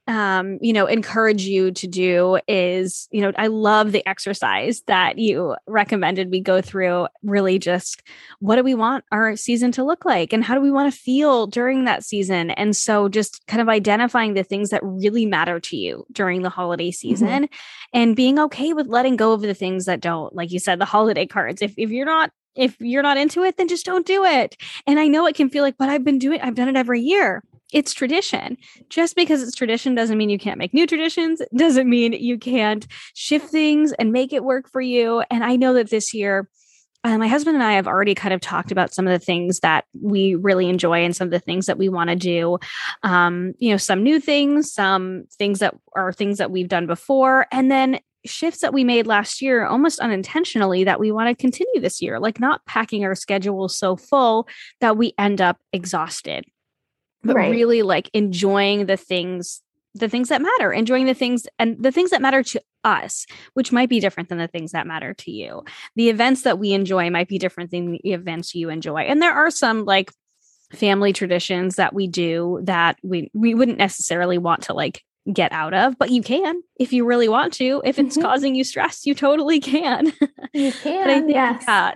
um, you know, encourage you to do is, you know, I love the exercise that you recommended we go through, really just what do we want our season to look like and how do we want to feel during that season? And so just kind of identifying the things that really matter to you during the holiday season mm-hmm. and being okay with letting go of the things that don't, like you said, the holiday cards. If if you're not, if you're not into it, then just don't do it. And I know it can feel like, but I've been doing, I've done it every year. It's tradition. Just because it's tradition doesn't mean you can't make new traditions, doesn't mean you can't shift things and make it work for you. And I know that this year, uh, my husband and I have already kind of talked about some of the things that we really enjoy and some of the things that we want to do. Um, you know, some new things, some things that are things that we've done before, and then shifts that we made last year almost unintentionally that we want to continue this year, like not packing our schedule so full that we end up exhausted. But right. really like enjoying the things, the things that matter, enjoying the things and the things that matter to us, which might be different than the things that matter to you. The events that we enjoy might be different than the events you enjoy. And there are some like family traditions that we do that we, we wouldn't necessarily want to like get out of, but you can, if you really want to, if it's mm-hmm. causing you stress, you totally can. You can, I think, yes. Yeah,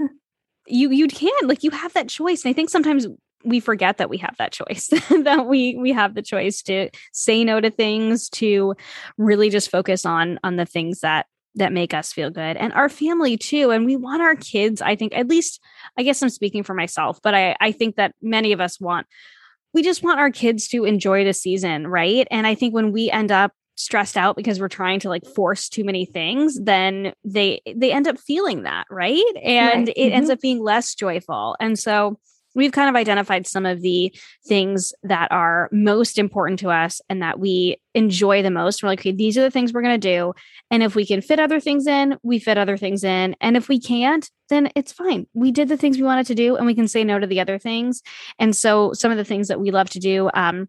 you, you can, like you have that choice. And I think sometimes we forget that we have that choice, that we we have the choice to say no to things, to really just focus on on the things that that make us feel good and our family too. And we want our kids, I think, at least, I guess I'm speaking for myself, but I, I think that many of us want, we just want our kids to enjoy the season, right? And I think when we end up stressed out because we're trying to like force too many things, then they, they end up feeling that, right? And right. it mm-hmm. ends up being less joyful. And so we've kind of identified some of the things that are most important to us and that we enjoy the most. We're like, okay, these are the things we're going to do. And if we can fit other things in, we fit other things in. And if we can't, then it's fine. We did the things we wanted to do and we can say no to the other things. And so some of the things that we love to do, um,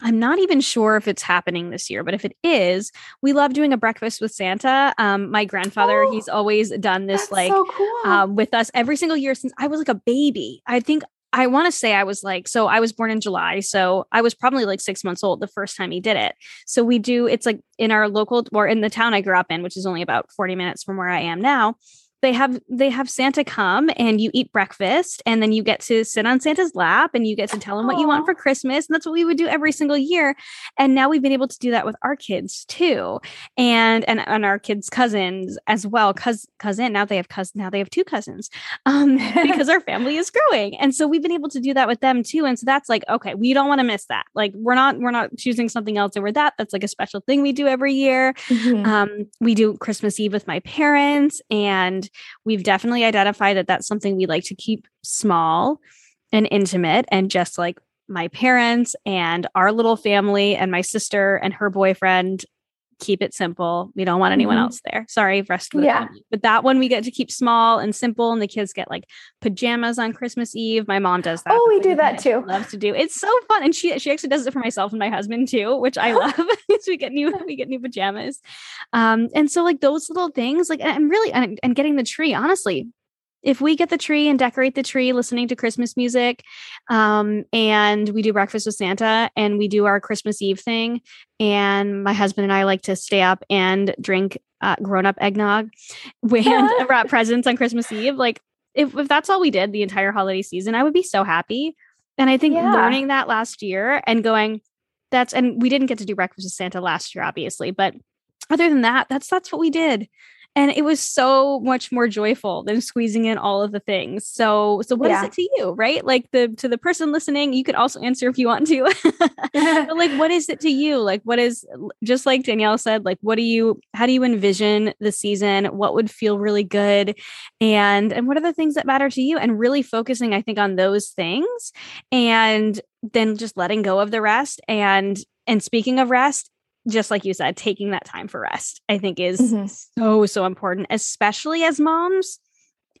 I'm not even sure if it's happening this year, but if it is, we love doing a breakfast with Santa. Um, my grandfather, oh, he's always done this like so cool. uh, with us every single year since I was like a baby. I think I want to say I was like, so I was born in July. So I was probably like six months old the first time he did it. So we do, it's like in our local, or in the town I grew up in, which is only about forty minutes from where I am now. They have, they have Santa come and you eat breakfast and then you get to sit on Santa's lap and you get to tell him what you want for Christmas. And that's what we would do every single year. And now we've been able to do that with our kids too. And, and, and our kids' cousins as well. Cause cousin, now they have cousins, now they have two cousins um, because our family is growing. And so we've been able to do that with them too. And so that's like, okay, we don't want to miss that. Like we're not, we're not choosing something else over that. That's like a special thing we do every year. Mm-hmm. Um, we do Christmas Eve with my parents, and we've definitely identified that that's something we like to keep small and intimate and just like my parents and our little family and my sister and her boyfriend. Keep it simple. We don't want anyone mm-hmm. else there. Sorry, rest of the yeah. family. But that one we get to keep small and simple, and the kids get like pajamas on Christmas Eve. My mom does that. Oh, we do that too. Loves to do. It's so fun, and she she actually does it for myself and my husband too, which I love. Because we get new we get new pajamas, um, and so like those little things. Like I'm really and, and getting the tree. Honestly, if we get the tree and decorate the tree, listening to Christmas music, um, and we do breakfast with Santa and we do our Christmas Eve thing. And my husband and I like to stay up and drink uh, grown-up eggnog and wrap presents on Christmas Eve. Like if, if that's all we did the entire holiday season, I would be so happy. And I think yeah. learning that last year and going, that's, and we didn't get to do breakfast with Santa last year, obviously, but other than that, that's, that's what we did. And it was so much more joyful than squeezing in all of the things. So, so what yeah. is it to you, right? Like the, to the person listening, you could also answer if you want to, but like, what is it to you? Like, what is, just like Danielle said, like, what do you, how do you envision the season? What would feel really good? And, and what are the things that matter to you? And really focusing, I think, on those things, and then just letting go of the rest. And, and speaking of rest, just like you said, taking that time for rest, I think is mm-hmm. so, so important, especially as moms.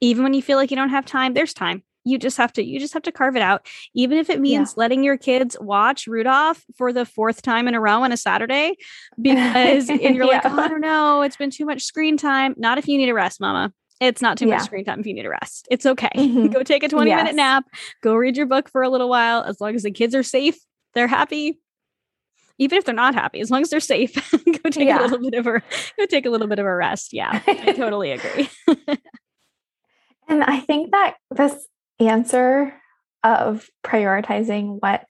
Even when you feel like you don't have time, there's time. You just have to, you just have to carve it out. Even if it means yeah. letting your kids watch Rudolph for the fourth time in a row on a Saturday, because and you're yeah. like, oh, I don't know, it's been too much screen time. Not if you need a rest, mama. It's not too yeah. much screen time if you need a rest. It's okay. Mm-hmm. Go take a twenty yes. minute nap. Go read your book for a little while. As long as the kids are safe, they're happy. Even if they're not happy, as long as they're safe, go take yeah. a little bit of a go take a little bit of a rest. Yeah, I totally agree. And I think that this answer of prioritizing what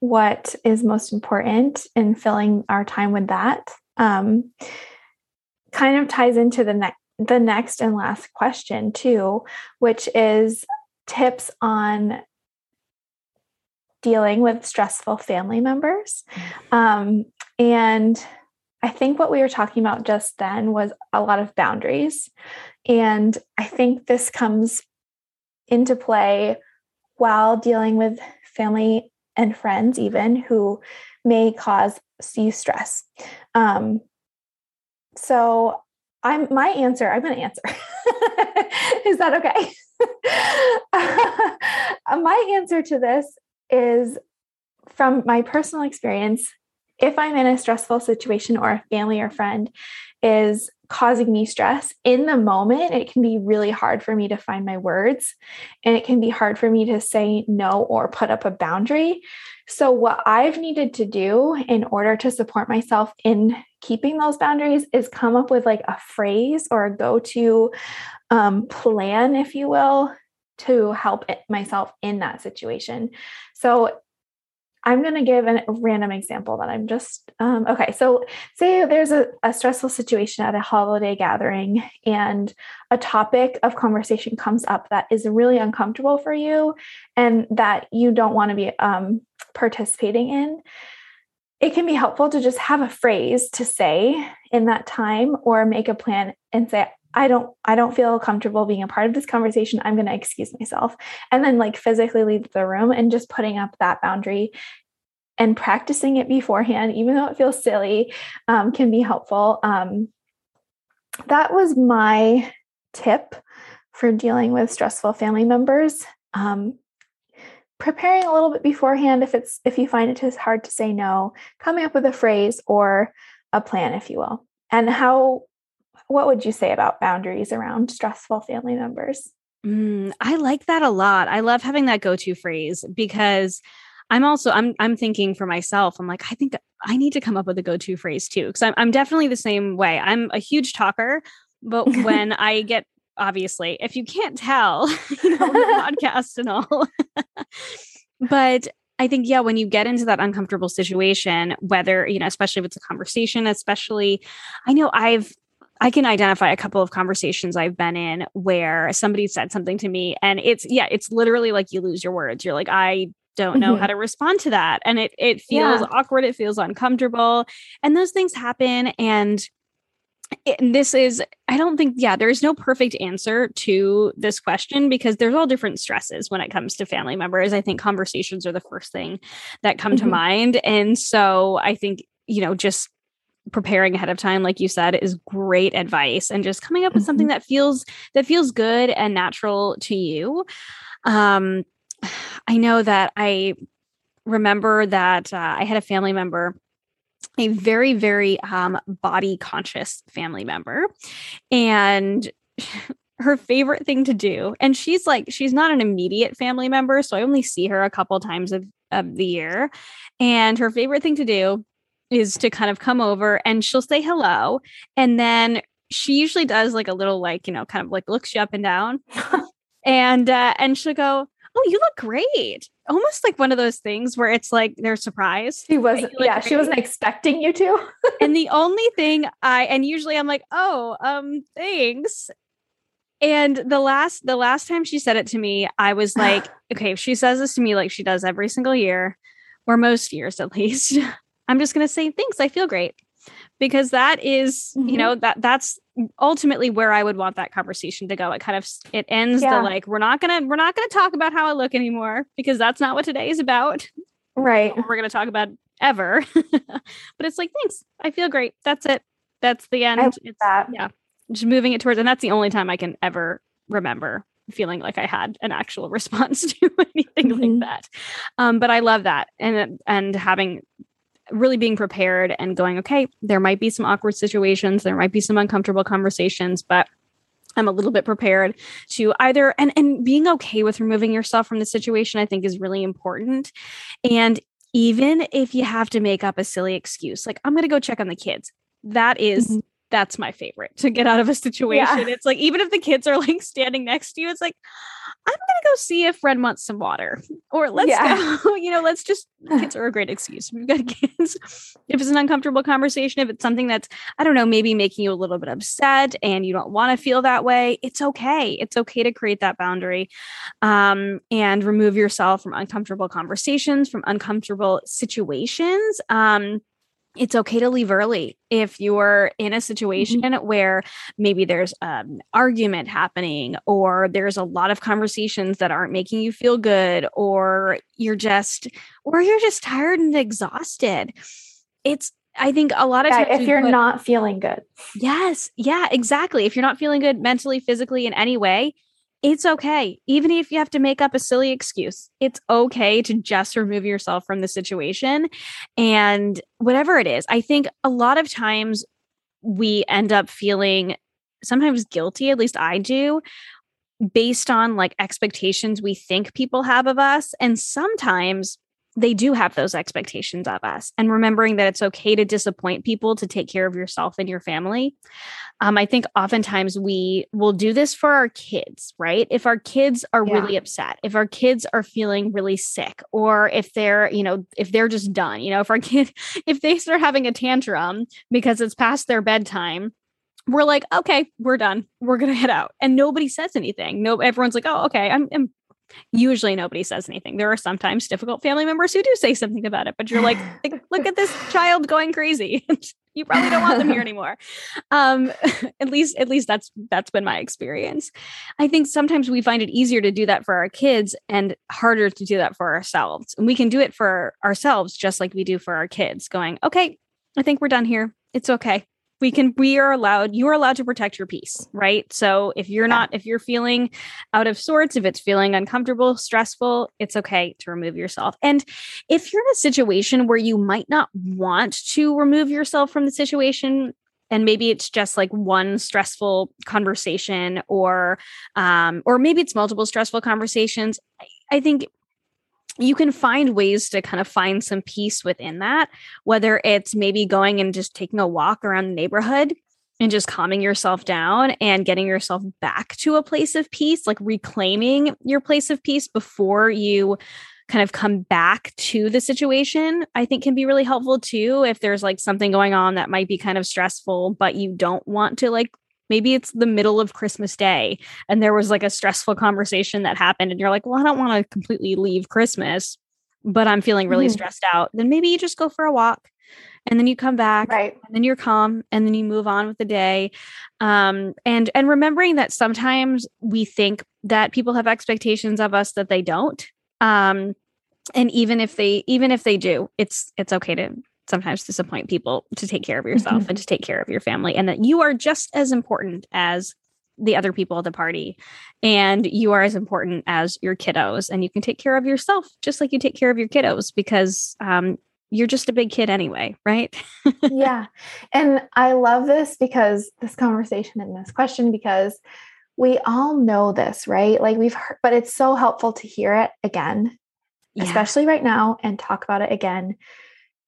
what is most important and filling our time with that um, kind of ties into the next the next and last question too, which is tips on dealing with stressful family members. Um, and I think what we were talking about just then was a lot of boundaries. And I think this comes into play while dealing with family and friends, even who may cause you stress. Um, so I'm, my answer, I'm going to answer. Is that okay? uh, my answer to this is from my personal experience. If I'm in a stressful situation or a family or friend is causing me stress in the moment, it can be really hard for me to find my words, and it can be hard for me to say no or put up a boundary. So what I've needed to do in order to support myself in keeping those boundaries is come up with like a phrase or a go-to um, plan, if you will, to help myself in that situation. So I'm going to give a random example that I'm just, um, okay. So say there's a, a stressful situation at a holiday gathering, and a topic of conversation comes up that is really uncomfortable for you and that you don't want to be um, participating in. It can be helpful to just have a phrase to say in that time, or make a plan and say, I don't, I don't feel comfortable being a part of this conversation. I'm going to excuse myself, and then like physically leave the room, and just putting up that boundary and practicing it beforehand, even though it feels silly, um, can be helpful. Um, that was my tip for dealing with stressful family members. Um, preparing a little bit beforehand, if it's, if you find it is hard to say no, coming up with a phrase or a plan, if you will. And how, what would you say about boundaries around stressful family members? Mm, I like that a lot. I love having that go-to phrase because I'm also, I'm, I'm thinking for myself, I'm like, I think that I need to come up with a go-to phrase too. Cause I'm, I'm definitely the same way. I'm a huge talker, but when I get, obviously, if you can't tell, you know, podcast and all, but I think, yeah, when you get into that uncomfortable situation, whether, you know, especially if it's a conversation, especially, I know I've, I can identify a couple of conversations I've been in where somebody said something to me and it's, yeah, it's literally like you lose your words. You're like, I don't know mm-hmm. how to respond to that. And it, it feels yeah. awkward. It feels uncomfortable. And those things happen. And It, and this is, I don't think, yeah, there's no perfect answer to this question because there's all different stresses when it comes to family members. I think conversations are the first thing that come mm-hmm. to mind. And so I think, you know, just preparing ahead of time, like you said, is great advice and just coming up mm-hmm. with something that feels, that feels good and natural to you. Um, I know that I remember that uh, I had a family member, a very, very um, body conscious family member, and her favorite thing to do. And she's like, she's not an immediate family member, so I only see her a couple times of, of the year. And her favorite thing to do is to kind of come over and she'll say hello. And then she usually does like a little, like, you know, kind of like looks you up and down and, uh, and she'll go, "Oh, you look great." Almost like one of those things where it's like they're surprised. She wasn't, yeah, great. She wasn't expecting you to. And the only thing I, and usually I'm like, "Oh, um, thanks." And the last, the last time she said it to me, I was like, okay, if she says this to me, like she does every single year, or most years, at least, I'm just going to say, "Thanks. I feel great." Because that is, mm-hmm. you know, that that's ultimately where I would want that conversation to go. It kind of, it ends yeah. the, like, we're not going to, we're not going to talk about how I look anymore because that's not what today is about. Right. We're going to talk about ever, but it's like, "Thanks. I feel great." That's it. That's the end. I love it's that. Yeah. Just moving it towards, and that's the only time I can ever remember feeling like I had an actual response to anything mm-hmm. like that. Um, but I love that. And, and having really being prepared and going, okay, there might be some awkward situations. There might be some uncomfortable conversations, but I'm a little bit prepared to either, and, and being okay with removing yourself from the situation, I think is really important. And even if you have to make up a silly excuse, like, "I'm going to go check on the kids." That is, mm-hmm. that's my favorite to get out of a situation. Yeah. It's like, even if the kids are like standing next to you, it's like, "I'm going to go see if Ren wants some water," or "Let's yeah. go," you know, let's just, kids are a great excuse. We've got kids. If it's an uncomfortable conversation, if it's something that's, I don't know, maybe making you a little bit upset and you don't want to feel that way, it's okay. It's okay to create that boundary um, and remove yourself from uncomfortable conversations, from uncomfortable situations. Um, It's okay to leave early if you're in a situation mm-hmm. where maybe there's an argument happening, or there's a lot of conversations that aren't making you feel good, or you're just, or you're just tired and exhausted. It's, I think a lot of yeah, times if you're put, not feeling good. Yes. Yeah, exactly. If you're not feeling good mentally, physically, in any way, it's okay. Even if you have to make up a silly excuse, it's okay to just remove yourself from the situation. And whatever it is, I think a lot of times we end up feeling sometimes guilty, at least I do, based on like expectations we think people have of us. And sometimes they do have those expectations of us. And remembering that it's okay to disappoint people, to take care of yourself and your family. Um, I think oftentimes we will do this for our kids, right? If our kids are yeah. really upset, if our kids are feeling really sick, or if they're, you know, if they're just done, you know, if our kid, if they start having a tantrum because it's past their bedtime, we're like, "Okay, we're done. We're going to head out." And nobody says anything. No, everyone's like, "Oh, okay, I'm, I'm Usually nobody says anything. There are sometimes difficult family members who do say something about it, but you're like, "Look at this child going crazy." You probably don't want them here anymore. Um, at least, at least that's, that's been my experience. I think sometimes we find it easier to do that for our kids and harder to do that for ourselves. And we can do it for ourselves, just like we do for our kids, going, "Okay, I think we're done here. It's okay. We can, we are allowed, you are allowed to protect your peace," right? So if you're not, if you're feeling out of sorts, if it's feeling uncomfortable, stressful, it's okay to remove yourself. And if you're in a situation where you might not want to remove yourself from the situation, And maybe it's just like one stressful conversation, or um, or maybe it's multiple stressful conversations. I, I think you can find ways to kind of find some peace within that, whether it's maybe going and just taking a walk around the neighborhood and just calming yourself down and getting yourself back to a place of peace, like reclaiming your place of peace before you kind of come back to the situation, I think can be really helpful too. If there's like something going on that might be kind of stressful, but you don't want to, like, maybe it's the middle of Christmas Day and there was like a stressful conversation that happened and you're like, well, I don't want to completely leave Christmas, but I'm feeling really mm. stressed out. Then maybe you just go for a walk and then you come back, right, and then you're calm and then you move on with the day. Um, and, and remembering that sometimes we think that people have expectations of us that they don't. Um, and even if they, even if they do, it's, it's okay to sometimes disappoint people, to take care of yourself mm-hmm. and to take care of your family, and that you are just as important as the other people at the party, and you are as important as your kiddos, and you can take care of yourself just like you take care of your kiddos, because, um, you're just a big kid anyway, right? Yeah. And I love this because this conversation and this question, because we all know this, right? Like we've heard, but it's so helpful to hear it again, yeah. especially right now, and talk about it again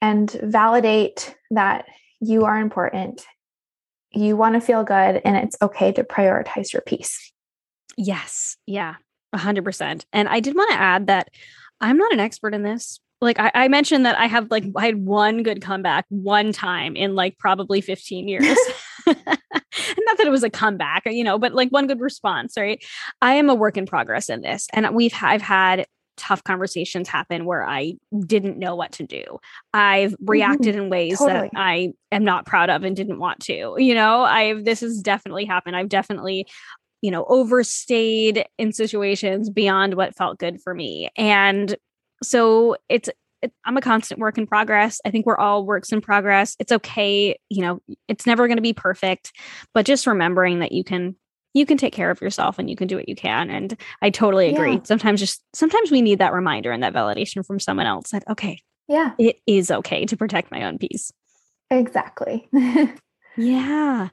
and validate that you are important. You want to feel good, and it's okay to prioritize your peace. Yes. Yeah. A hundred percent. And I did want to add that I'm not an expert in this. Like I, I mentioned that I have like, I had one good comeback one time in like probably fifteen years. Not that it was a comeback, you know, but like one good response, right? I am a work in progress in this. And we've, I've had tough conversations happen where I didn't know what to do. I've reacted mm-hmm. in ways totally. that I am not proud of and didn't want to, you know, I've, this has definitely happened. I've definitely, you know, overstayed in situations beyond what felt good for me. And so it's, it, I'm a constant work in progress. I think we're all works in progress. It's okay. You know, it's never going to be perfect, but just remembering that you can, you can take care of yourself and you can do what you can. And I totally agree. Yeah. Sometimes just, sometimes we need that reminder and that validation from someone else that, okay, yeah, it is okay to protect my own peace. Exactly. Yeah.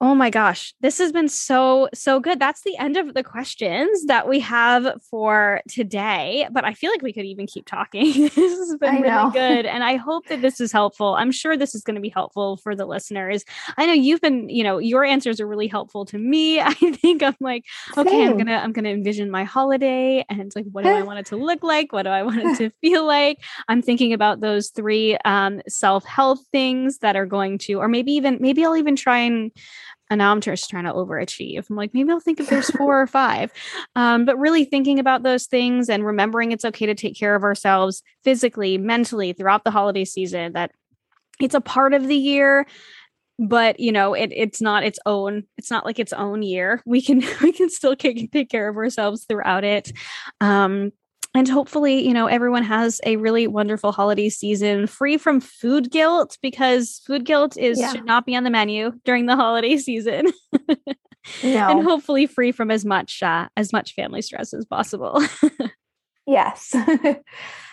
Oh my gosh, this has been so, so good. That's the end of the questions that we have for today, but I feel like we could even keep talking. This has been really good. And I hope that this is helpful. I'm sure this is going to be helpful for the listeners. I know you've been, you know, your answers are really helpful to me. I think I'm like, okay, Same. I'm going to, I'm going to envision my holiday, and it's like, what do I want it to look like? What do I want it to feel like? I'm thinking about those three um, self-help things that are going to, or maybe even, maybe I'll even try and, and now I'm just trying to overachieve. I'm like, maybe I'll think if there's four or five, um, but really thinking about those things and remembering it's okay to take care of ourselves physically, mentally throughout the holiday season, that it's a part of the year, but you know, it, it's not its own, it's not like its own year. We can, we can still take care of ourselves throughout it. Um, And hopefully, you know, everyone has a really wonderful holiday season, free from food guilt, because food guilt is yeah. should not be on the menu during the holiday season. No. And hopefully free from as much uh, as much family stress as possible. Yes.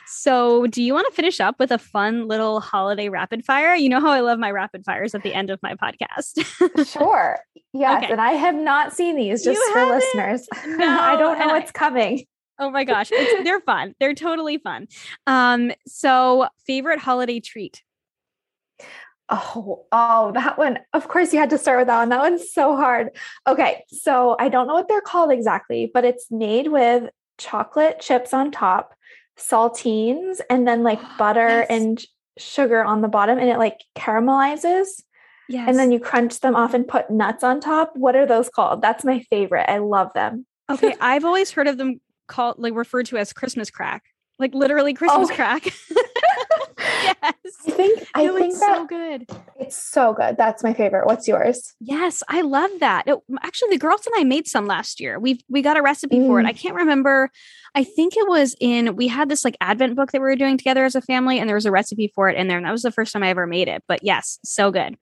So do you want to finish up with a fun little holiday rapid fire? You know how I love my rapid fires at the end of my podcast. Sure. Yes. Okay. And I have not seen these, just you for haven't? Listeners. No, I don't know what's I- coming. Oh my gosh. It's, they're fun. They're totally fun. Um, so favorite holiday treat. Oh, oh, that one. Of course you had to start with that one. That one's so hard. Okay. So I don't know what they're called exactly, but it's made with chocolate chips on top, saltines, and then like butter yes. and sugar on the bottom. And it like caramelizes. Yes. And then you crunch them off and put nuts on top. What are those called? That's my favorite. I love them. Okay. I've always heard of them called, like, referred to as Christmas crack, like literally Christmas okay. crack. Yes. I think, I no, think it's that, so good. It's so good. That's my favorite. What's yours? Yes. I love that. It, actually, the girls and I made some last year. We we got a recipe mm. for it. I can't remember. I think it was in, we had this like Advent book that we were doing together as a family, and there was a recipe for it in there. And that was the first time I ever made it, but yes, so good.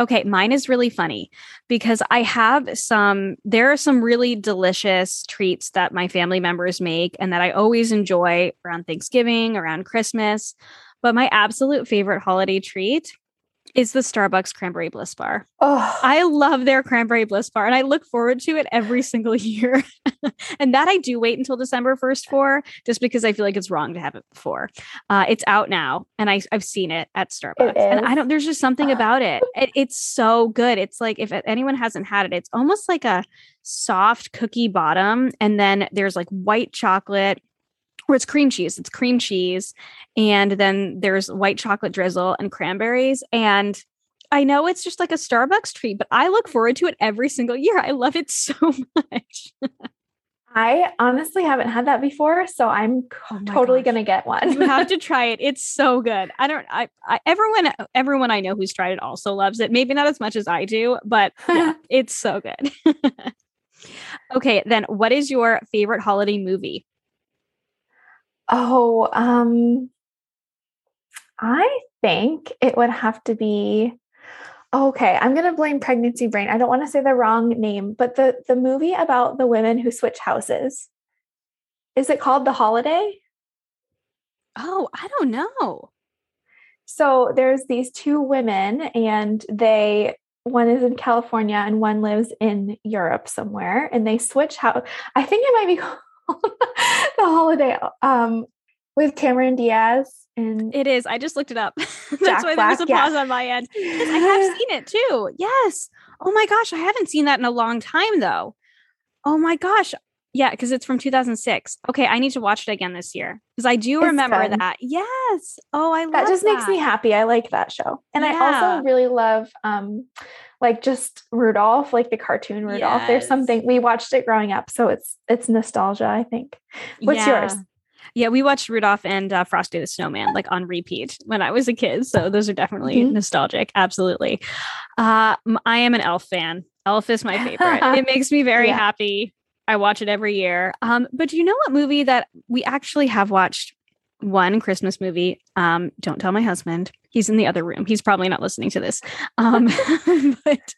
Okay. Mine is really funny because I have some, there are some really delicious treats that my family members make and that I always enjoy around Thanksgiving, around Christmas. But my absolute favorite holiday treat is the Starbucks Cranberry Bliss Bar. Oh. I love their Cranberry Bliss Bar, and I look forward to it every single year. And that I do wait until December first for, just because I feel like it's wrong to have it before. Uh, it's out now, and I, I've seen it at Starbucks. It and I don't, there's just something about it. it. It's so good. It's like, if anyone hasn't had it, it's almost like a soft cookie bottom. And then there's like white chocolate. Or it's cream cheese. It's cream cheese. And then there's white chocolate drizzle and cranberries. And I know it's just like a Starbucks treat, but I look forward to it every single year. I love it so much. I honestly haven't had that before, so I'm oh totally going to get one. You have to try it. It's so good. I don't, I, I, everyone, everyone I know who's tried it also loves it. Maybe not as much as I do, but yeah, it's so good. Okay. Then what is your favorite holiday movie? Oh, um, I think it would have to be, okay, I'm going to blame pregnancy brain. I don't want to say the wrong name, but the, the movie about the women who switch houses, is it called The Holiday? Oh, I don't know. So there's these two women, and they, one is in California and one lives in Europe somewhere, and they switch house. I think it might be The Holiday, um, with Cameron Diaz. And it is. I just looked it up. That's Jack why there was a pause yeah. on my end. I have seen it too. Yes. Oh my gosh. I haven't seen that in a long time though. Oh my gosh. Yeah. Because it's from two thousand six. Okay. I need to watch it again this year, because I do it's remember fun. That. Yes. Oh, I love that. Just that. Makes me happy. I like that show. And yeah. I also really love, um, like just Rudolph, like the cartoon Rudolph. Yes. There's something, we watched it growing up, so it's it's nostalgia, I think. What's yeah. yours? Yeah, we watched Rudolph and uh, Frosty the Snowman like on repeat when I was a kid. So those are definitely mm-hmm. nostalgic. Absolutely. Uh, I am an Elf fan. Elf is my favorite. It makes me very yeah. happy. I watch it every year. Um, but do you know what movie that we actually have watched? One Christmas movie. Um, don't tell my husband. He's in the other room. He's probably not listening to this. Um, but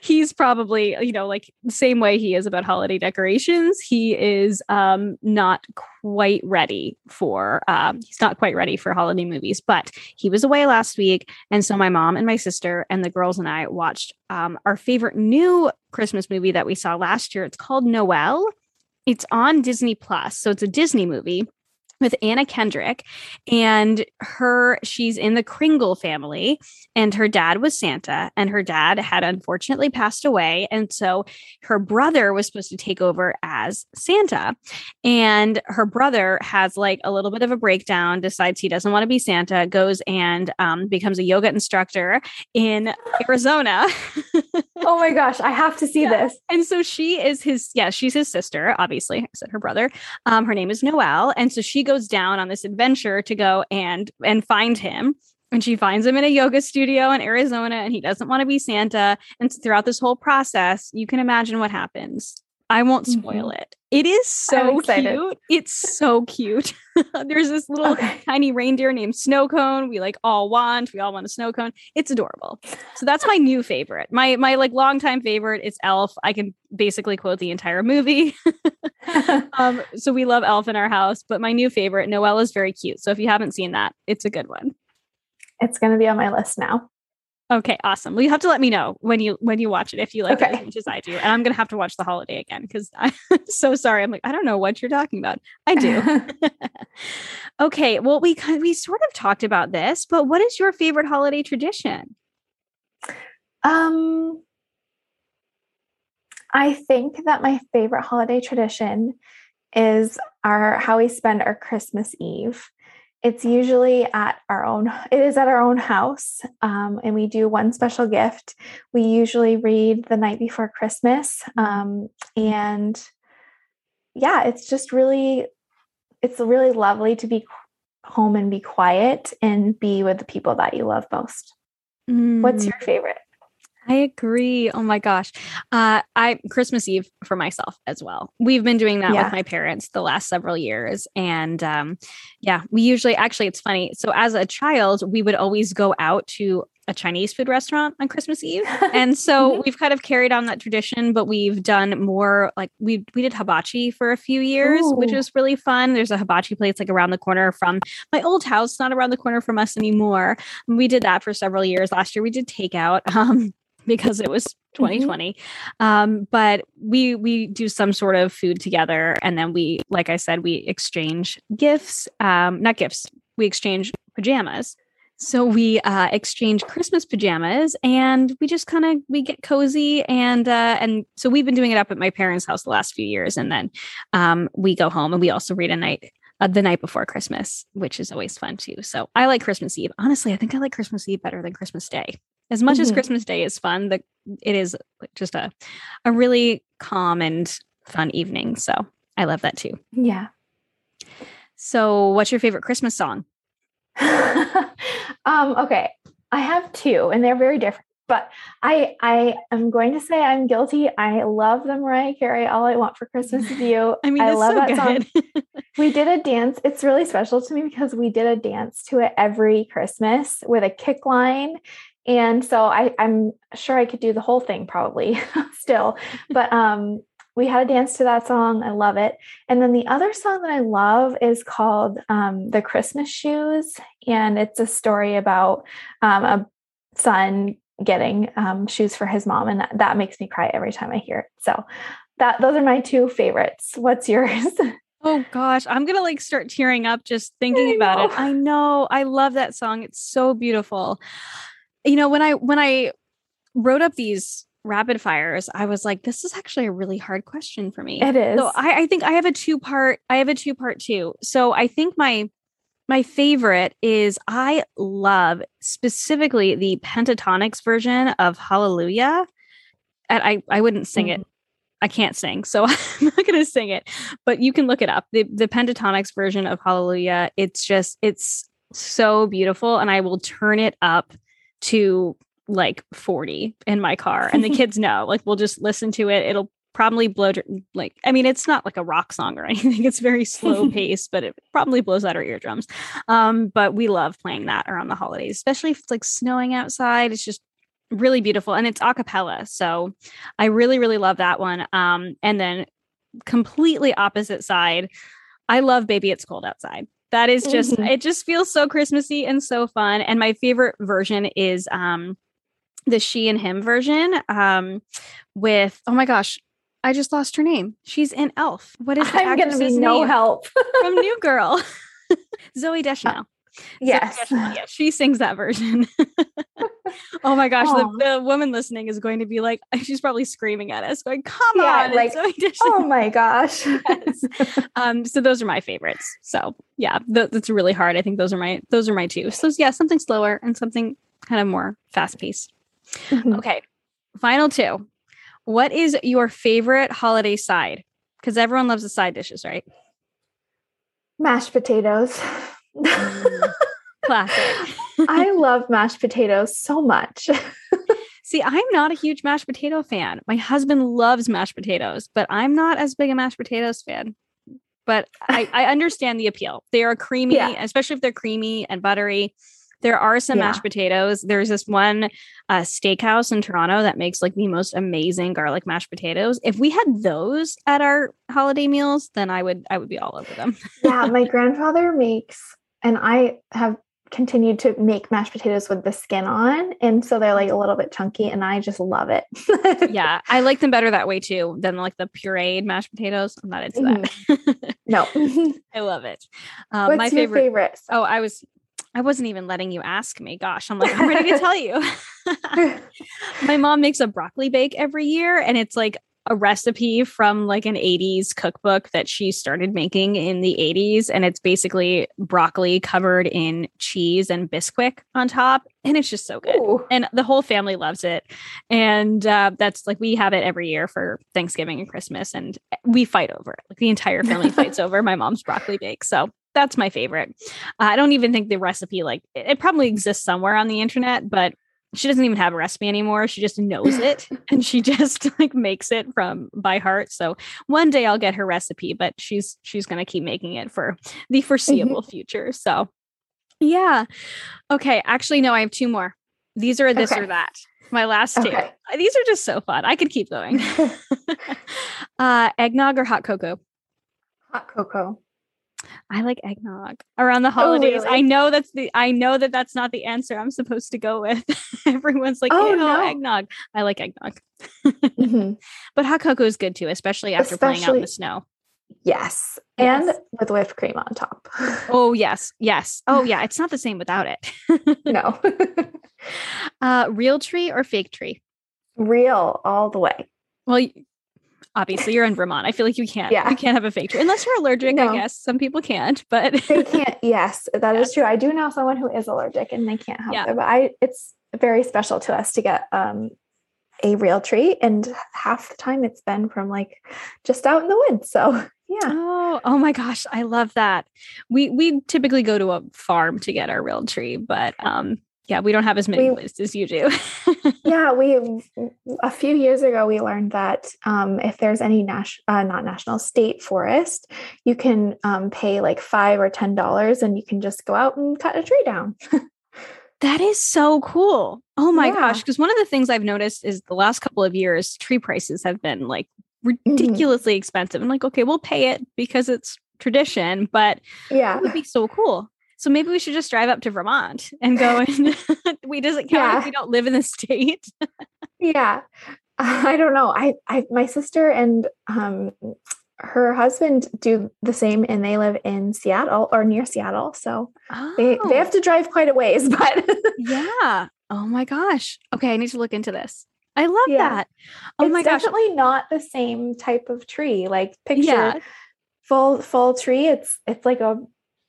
he's probably, you know, like the same way he is about holiday decorations. He is um, not quite ready for, um, he's not quite ready for holiday movies, but he was away last week. And so my mom and my sister and the girls and I watched um, our favorite new Christmas movie that we saw last year. It's called Noel. It's on Disney Plus. So it's a Disney movie with Anna Kendrick, and her, she's in the Kringle family, and her dad was Santa, and her dad had unfortunately passed away. And so her brother was supposed to take over as Santa, and her brother has like a little bit of a breakdown, decides he doesn't want to be Santa, goes and um, becomes a yoga instructor in Arizona. Oh my gosh. I have to see yeah. this. And so she is his, yeah, she's his sister, obviously. I said her brother, um, her name is Noel. And so she goes goes down on this adventure to go and and find him, and she finds him in a yoga studio in Arizona, and he doesn't want to be Santa. And throughout this whole process, you can imagine what happens. I won't spoil mm-hmm. it. It is so cute. It's so cute. There's this little okay. tiny reindeer named Snow Cone. We like all want, we all want a snow cone. It's adorable. So that's my new favorite. My, my like longtime favorite is Elf. I can basically quote the entire movie. um, so we love Elf in our house, but my new favorite, Noel, is very cute. So if you haven't seen that, it's a good one. It's going to be on my list now. Okay, awesome. Well, you have to let me know when you when you watch it, if you like okay. it as much as I do. And I'm going to have to watch The Holiday again, because I'm so sorry. I'm like, I don't know what you're talking about. I do. Okay, well, we we sort of talked about this, but what is your favorite holiday tradition? Um, I think that my favorite holiday tradition is our how we spend our Christmas Eve. It's usually at our own, it is at our own house. Um, and we do one special gift. We usually read The Night Before Christmas. Um, and yeah, it's just really, it's really lovely to be home and be quiet and be with the people that you love most. Mm. What's your favorite? I agree. Oh my gosh. Uh, I Christmas Eve for myself as well. We've been doing that yeah. with my parents the last several years. And um, yeah, we usually, actually, it's funny. So as a child, we would always go out to a a Chinese food restaurant on Christmas Eve. And so mm-hmm. we've kind of carried on that tradition, but we've done more like we we did hibachi for a few years, Ooh. which was really fun. There's a hibachi place like around the corner from my old house, not around the corner from us anymore. And we did that for several years. Last year we did takeout um, because it was twenty twenty. Mm-hmm. Um, but we we do some sort of food together. And then we, like I said, we exchange gifts, um, not gifts. We exchange pajamas. So we uh, exchange Christmas pajamas, and we just kind of, we get cozy. And uh, and so we've been doing it up at my parents' house the last few years. And then um, we go home and we also read a night, uh, the night before Christmas, which is always fun too. So I like Christmas Eve. Honestly, I think I like Christmas Eve better than Christmas Day. As much mm-hmm. as Christmas Day is fun, the, it is just a, a really calm and fun evening. So I love that too. Yeah. So what's your favorite Christmas song? um, okay. I have two and they're very different, but I, I am going to say I'm guilty. I love the Mariah Carey, All I Want for Christmas Is You. I mean, I love so that good. song. We did a dance. It's really special to me because we did a dance to it every Christmas with a kick line. And so I, I'm sure I could do the whole thing probably still, but, um, we had a dance to that song. I love it. And then the other song that I love is called um, The Christmas Shoes. And it's a story about um, a son getting um, shoes for his mom. And that, that makes me cry every time I hear it. So that those are my two favorites. What's yours? Oh gosh, I'm going to like start tearing up just thinking about it. I know. I love that song. It's so beautiful. You know, when I, when I wrote up these rapid fires, I was like, this is actually a really hard question for me. It is. So I, I think I have a two part, I have a two part too. So I think my, my favorite is I love specifically the Pentatonix version of Hallelujah. And I, I wouldn't sing mm-hmm. it. I can't sing, so I'm not going to sing it, but you can look it up. The, the Pentatonix version of Hallelujah. It's just, it's so beautiful. And I will turn it up to like forty in my car, and the kids know, like, we'll just listen to it. It'll probably blow, like, I mean, it's not like a rock song or anything. It's very slow paced, but it probably blows out our eardrums. Um, but we love playing that around the holidays, especially if it's like snowing outside. It's just really beautiful. And it's a cappella. So I really, really love that one. Um, and then completely opposite side, I love Baby It's Cold Outside. That is just, mm-hmm. it just feels so Christmassy and so fun. And my favorite version is, um, the She and Him version um, with, oh my gosh, I just lost her name. She's in Elf. What is the I'm going to be no help from New Girl? Zoe Deschanel. Uh, yes. Zoe Deschanel, yeah, she sings that version. Oh my gosh. The, the woman listening is going to be like, she's probably screaming at us going, come yeah, on. Like, Zoe Deschanel. Oh my gosh. Yes. Um, so those are my favorites. So yeah, th- that's really hard. I think those are my, those are my two. So yeah, something slower and something kind of more fast paced. Mm-hmm. Okay. Final two. What is your favorite holiday side? Because everyone loves the side dishes, right? Mashed potatoes. Mm, classic. I love mashed potatoes so much. See, I'm not a huge mashed potato fan. My husband loves mashed potatoes, but I'm not as big a mashed potatoes fan. But I, I understand the appeal. They are creamy, yeah. especially if they're creamy and buttery. There are some yeah. mashed potatoes. There's this one uh, steakhouse in Toronto that makes like the most amazing garlic mashed potatoes. If we had those at our holiday meals, then I would I would be all over them. Yeah, my grandfather makes, and I have continued to make mashed potatoes with the skin on, and so they're like a little bit chunky, and I just love it. Yeah, I like them better that way too than like the pureed mashed potatoes. I'm not into that. No, I love it. Um, What's my favorite? Your favorite? Oh, I was. I wasn't even letting you ask me. Gosh, I'm like, I'm ready to tell you. My mom makes a broccoli bake every year, and it's like a recipe from like an eighties cookbook that she started making in the eighties. And it's basically broccoli covered in cheese and Bisquick on top. And it's just so good. Ooh. And the whole family loves it. And uh, that's like, we have it every year for Thanksgiving and Christmas, and we fight over it. Like the entire family fights over my mom's broccoli bake. So that's my favorite. Uh, I don't even think the recipe, like it, it probably exists somewhere on the internet, but she doesn't even have a recipe anymore. She just knows it, and she just like makes it from by heart. So one day I'll get her recipe, but she's, she's going to keep making it for the foreseeable mm-hmm. future. So yeah. Okay. Actually, no, I have two more. These are a this okay. or that. My last two. Okay. These are just so fun. I could keep going. uh, eggnog or hot cocoa? Hot cocoa. I like eggnog around the holidays. Oh, really? I know that's the, I know that that's not the answer I'm supposed to go with. Everyone's like, oh, no. eggnog. I like eggnog, mm-hmm. but hot cocoa is good too, especially after especially, playing out in the snow. Yes. yes. And with whipped cream on top. oh yes. Yes. Oh yeah. It's not the same without it. no. uh, real tree or fake tree? Real all the way. Well, you- Obviously, you're in Vermont. I feel like you can't. Yeah. You can't have a fake tree unless you're allergic. No. I guess some people can't, but they can't. Yes, that yes. is true. I do know someone who is allergic and they can't have yeah. it. But I, it's very special to us to get um, a real tree, and half the time it's been from like just out in the woods. So yeah. Oh, oh my gosh, I love that. We we typically go to a farm to get our real tree, but um, yeah, we don't have as many we, places as you do. yeah, we a few years ago we learned that um, if there's any nas- uh, not national state forest, you can um, pay like five or ten dollars, and you can just go out and cut a tree down. That is so cool! Oh my yeah. gosh! Because one of the things I've noticed is the last couple of years, tree prices have been like ridiculously mm-hmm. expensive. I'm like, okay, we'll pay it because it's tradition, but yeah, it would be so cool. So maybe we should just drive up to Vermont and go and we doesn't count yeah. if we don't live in the state. yeah. I don't know. I, I, my sister and um, her husband do the same and they live in Seattle or near Seattle. So oh. they, they have to drive quite a ways, but yeah. Oh my gosh. Okay. I need to look into this. I love yeah. that. Oh it's my gosh. It's definitely not the same type of tree. Like picture yeah. full, full tree. It's, it's like a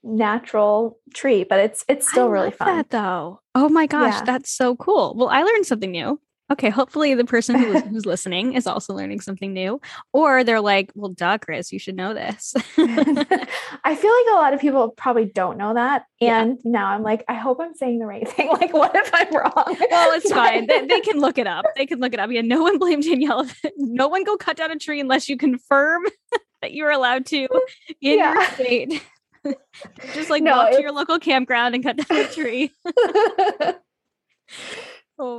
natural tree, but it's it's still I really love fun. That though, oh my gosh, yeah. that's so cool. Well, I learned something new. Okay, hopefully the person who is, who's listening is also learning something new, or they're like, "Well, duh, Chris, you should know this." I feel like a lot of people probably don't know that, and yeah. now I'm like, I hope I'm saying the right thing. Like, what if I'm wrong? Well, it's fine. They, they can look it up. They can look it up. Yeah, no one blame Danielle. No one go cut down a tree unless you confirm that you are allowed to in yeah. your state. Just like no, walk to your local campground and cut down a tree. oh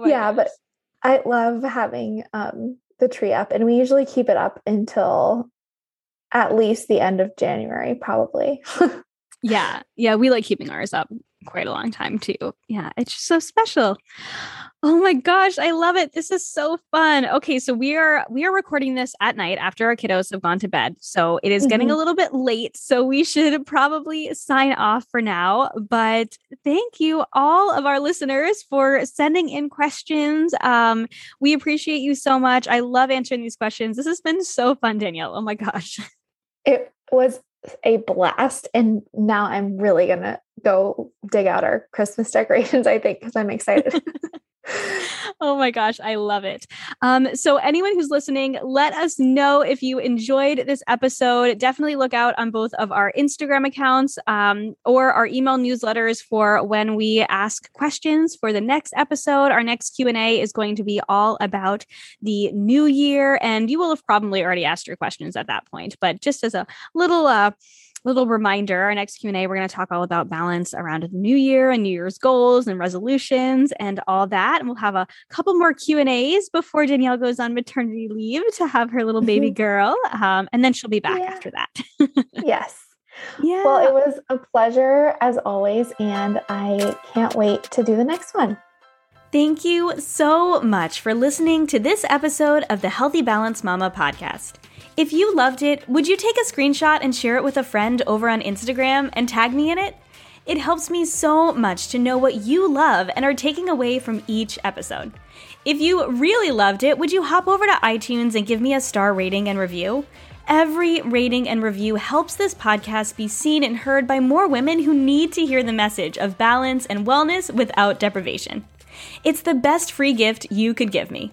my yeah, gosh. But I love having um, the tree up, and we usually keep it up until at least the end of January, probably. yeah, yeah, we like keeping ours up quite a long time too. Yeah, it's just so special. Oh my gosh, I love it. This is so fun. Okay, so we are we are recording this at night after our kiddos have gone to bed. So it is mm-hmm. getting a little bit late, so we should probably sign off for now. But thank you all of our listeners for sending in questions. Um, we appreciate you so much. I love answering these questions. This has been so fun, Danielle. Oh my gosh. It was a blast. And now I'm really going to go dig out our Christmas decorations, I think, because I'm excited. Oh my gosh, I love it. Um, so anyone who's listening, let us know if you enjoyed this episode. Definitely look out on both of our Instagram accounts um, or our email newsletters for when we ask questions for the next episode. Our next Q and A is going to be all about the new year, and you will have probably already asked your questions at that point. But just as a little uh, little reminder, our next Q and A, we're going to talk all about balance around the new year and New Year's goals and resolutions and all that. And we'll have a couple more Q and A's before Danielle goes on maternity leave to have her little baby girl. Um, and then she'll be back yeah. after that. yes. Yeah. Well, it was a pleasure as always. And I can't wait to do the next one. Thank you so much for listening to this episode of the Healthy Balanced Mama podcast. If you loved it, would you take a screenshot and share it with a friend over on Instagram and tag me in it? It helps me so much to know what you love and are taking away from each episode. If you really loved it, would you hop over to iTunes and give me a star rating and review? Every rating and review helps this podcast be seen and heard by more women who need to hear the message of balance and wellness without deprivation. It's the best free gift you could give me.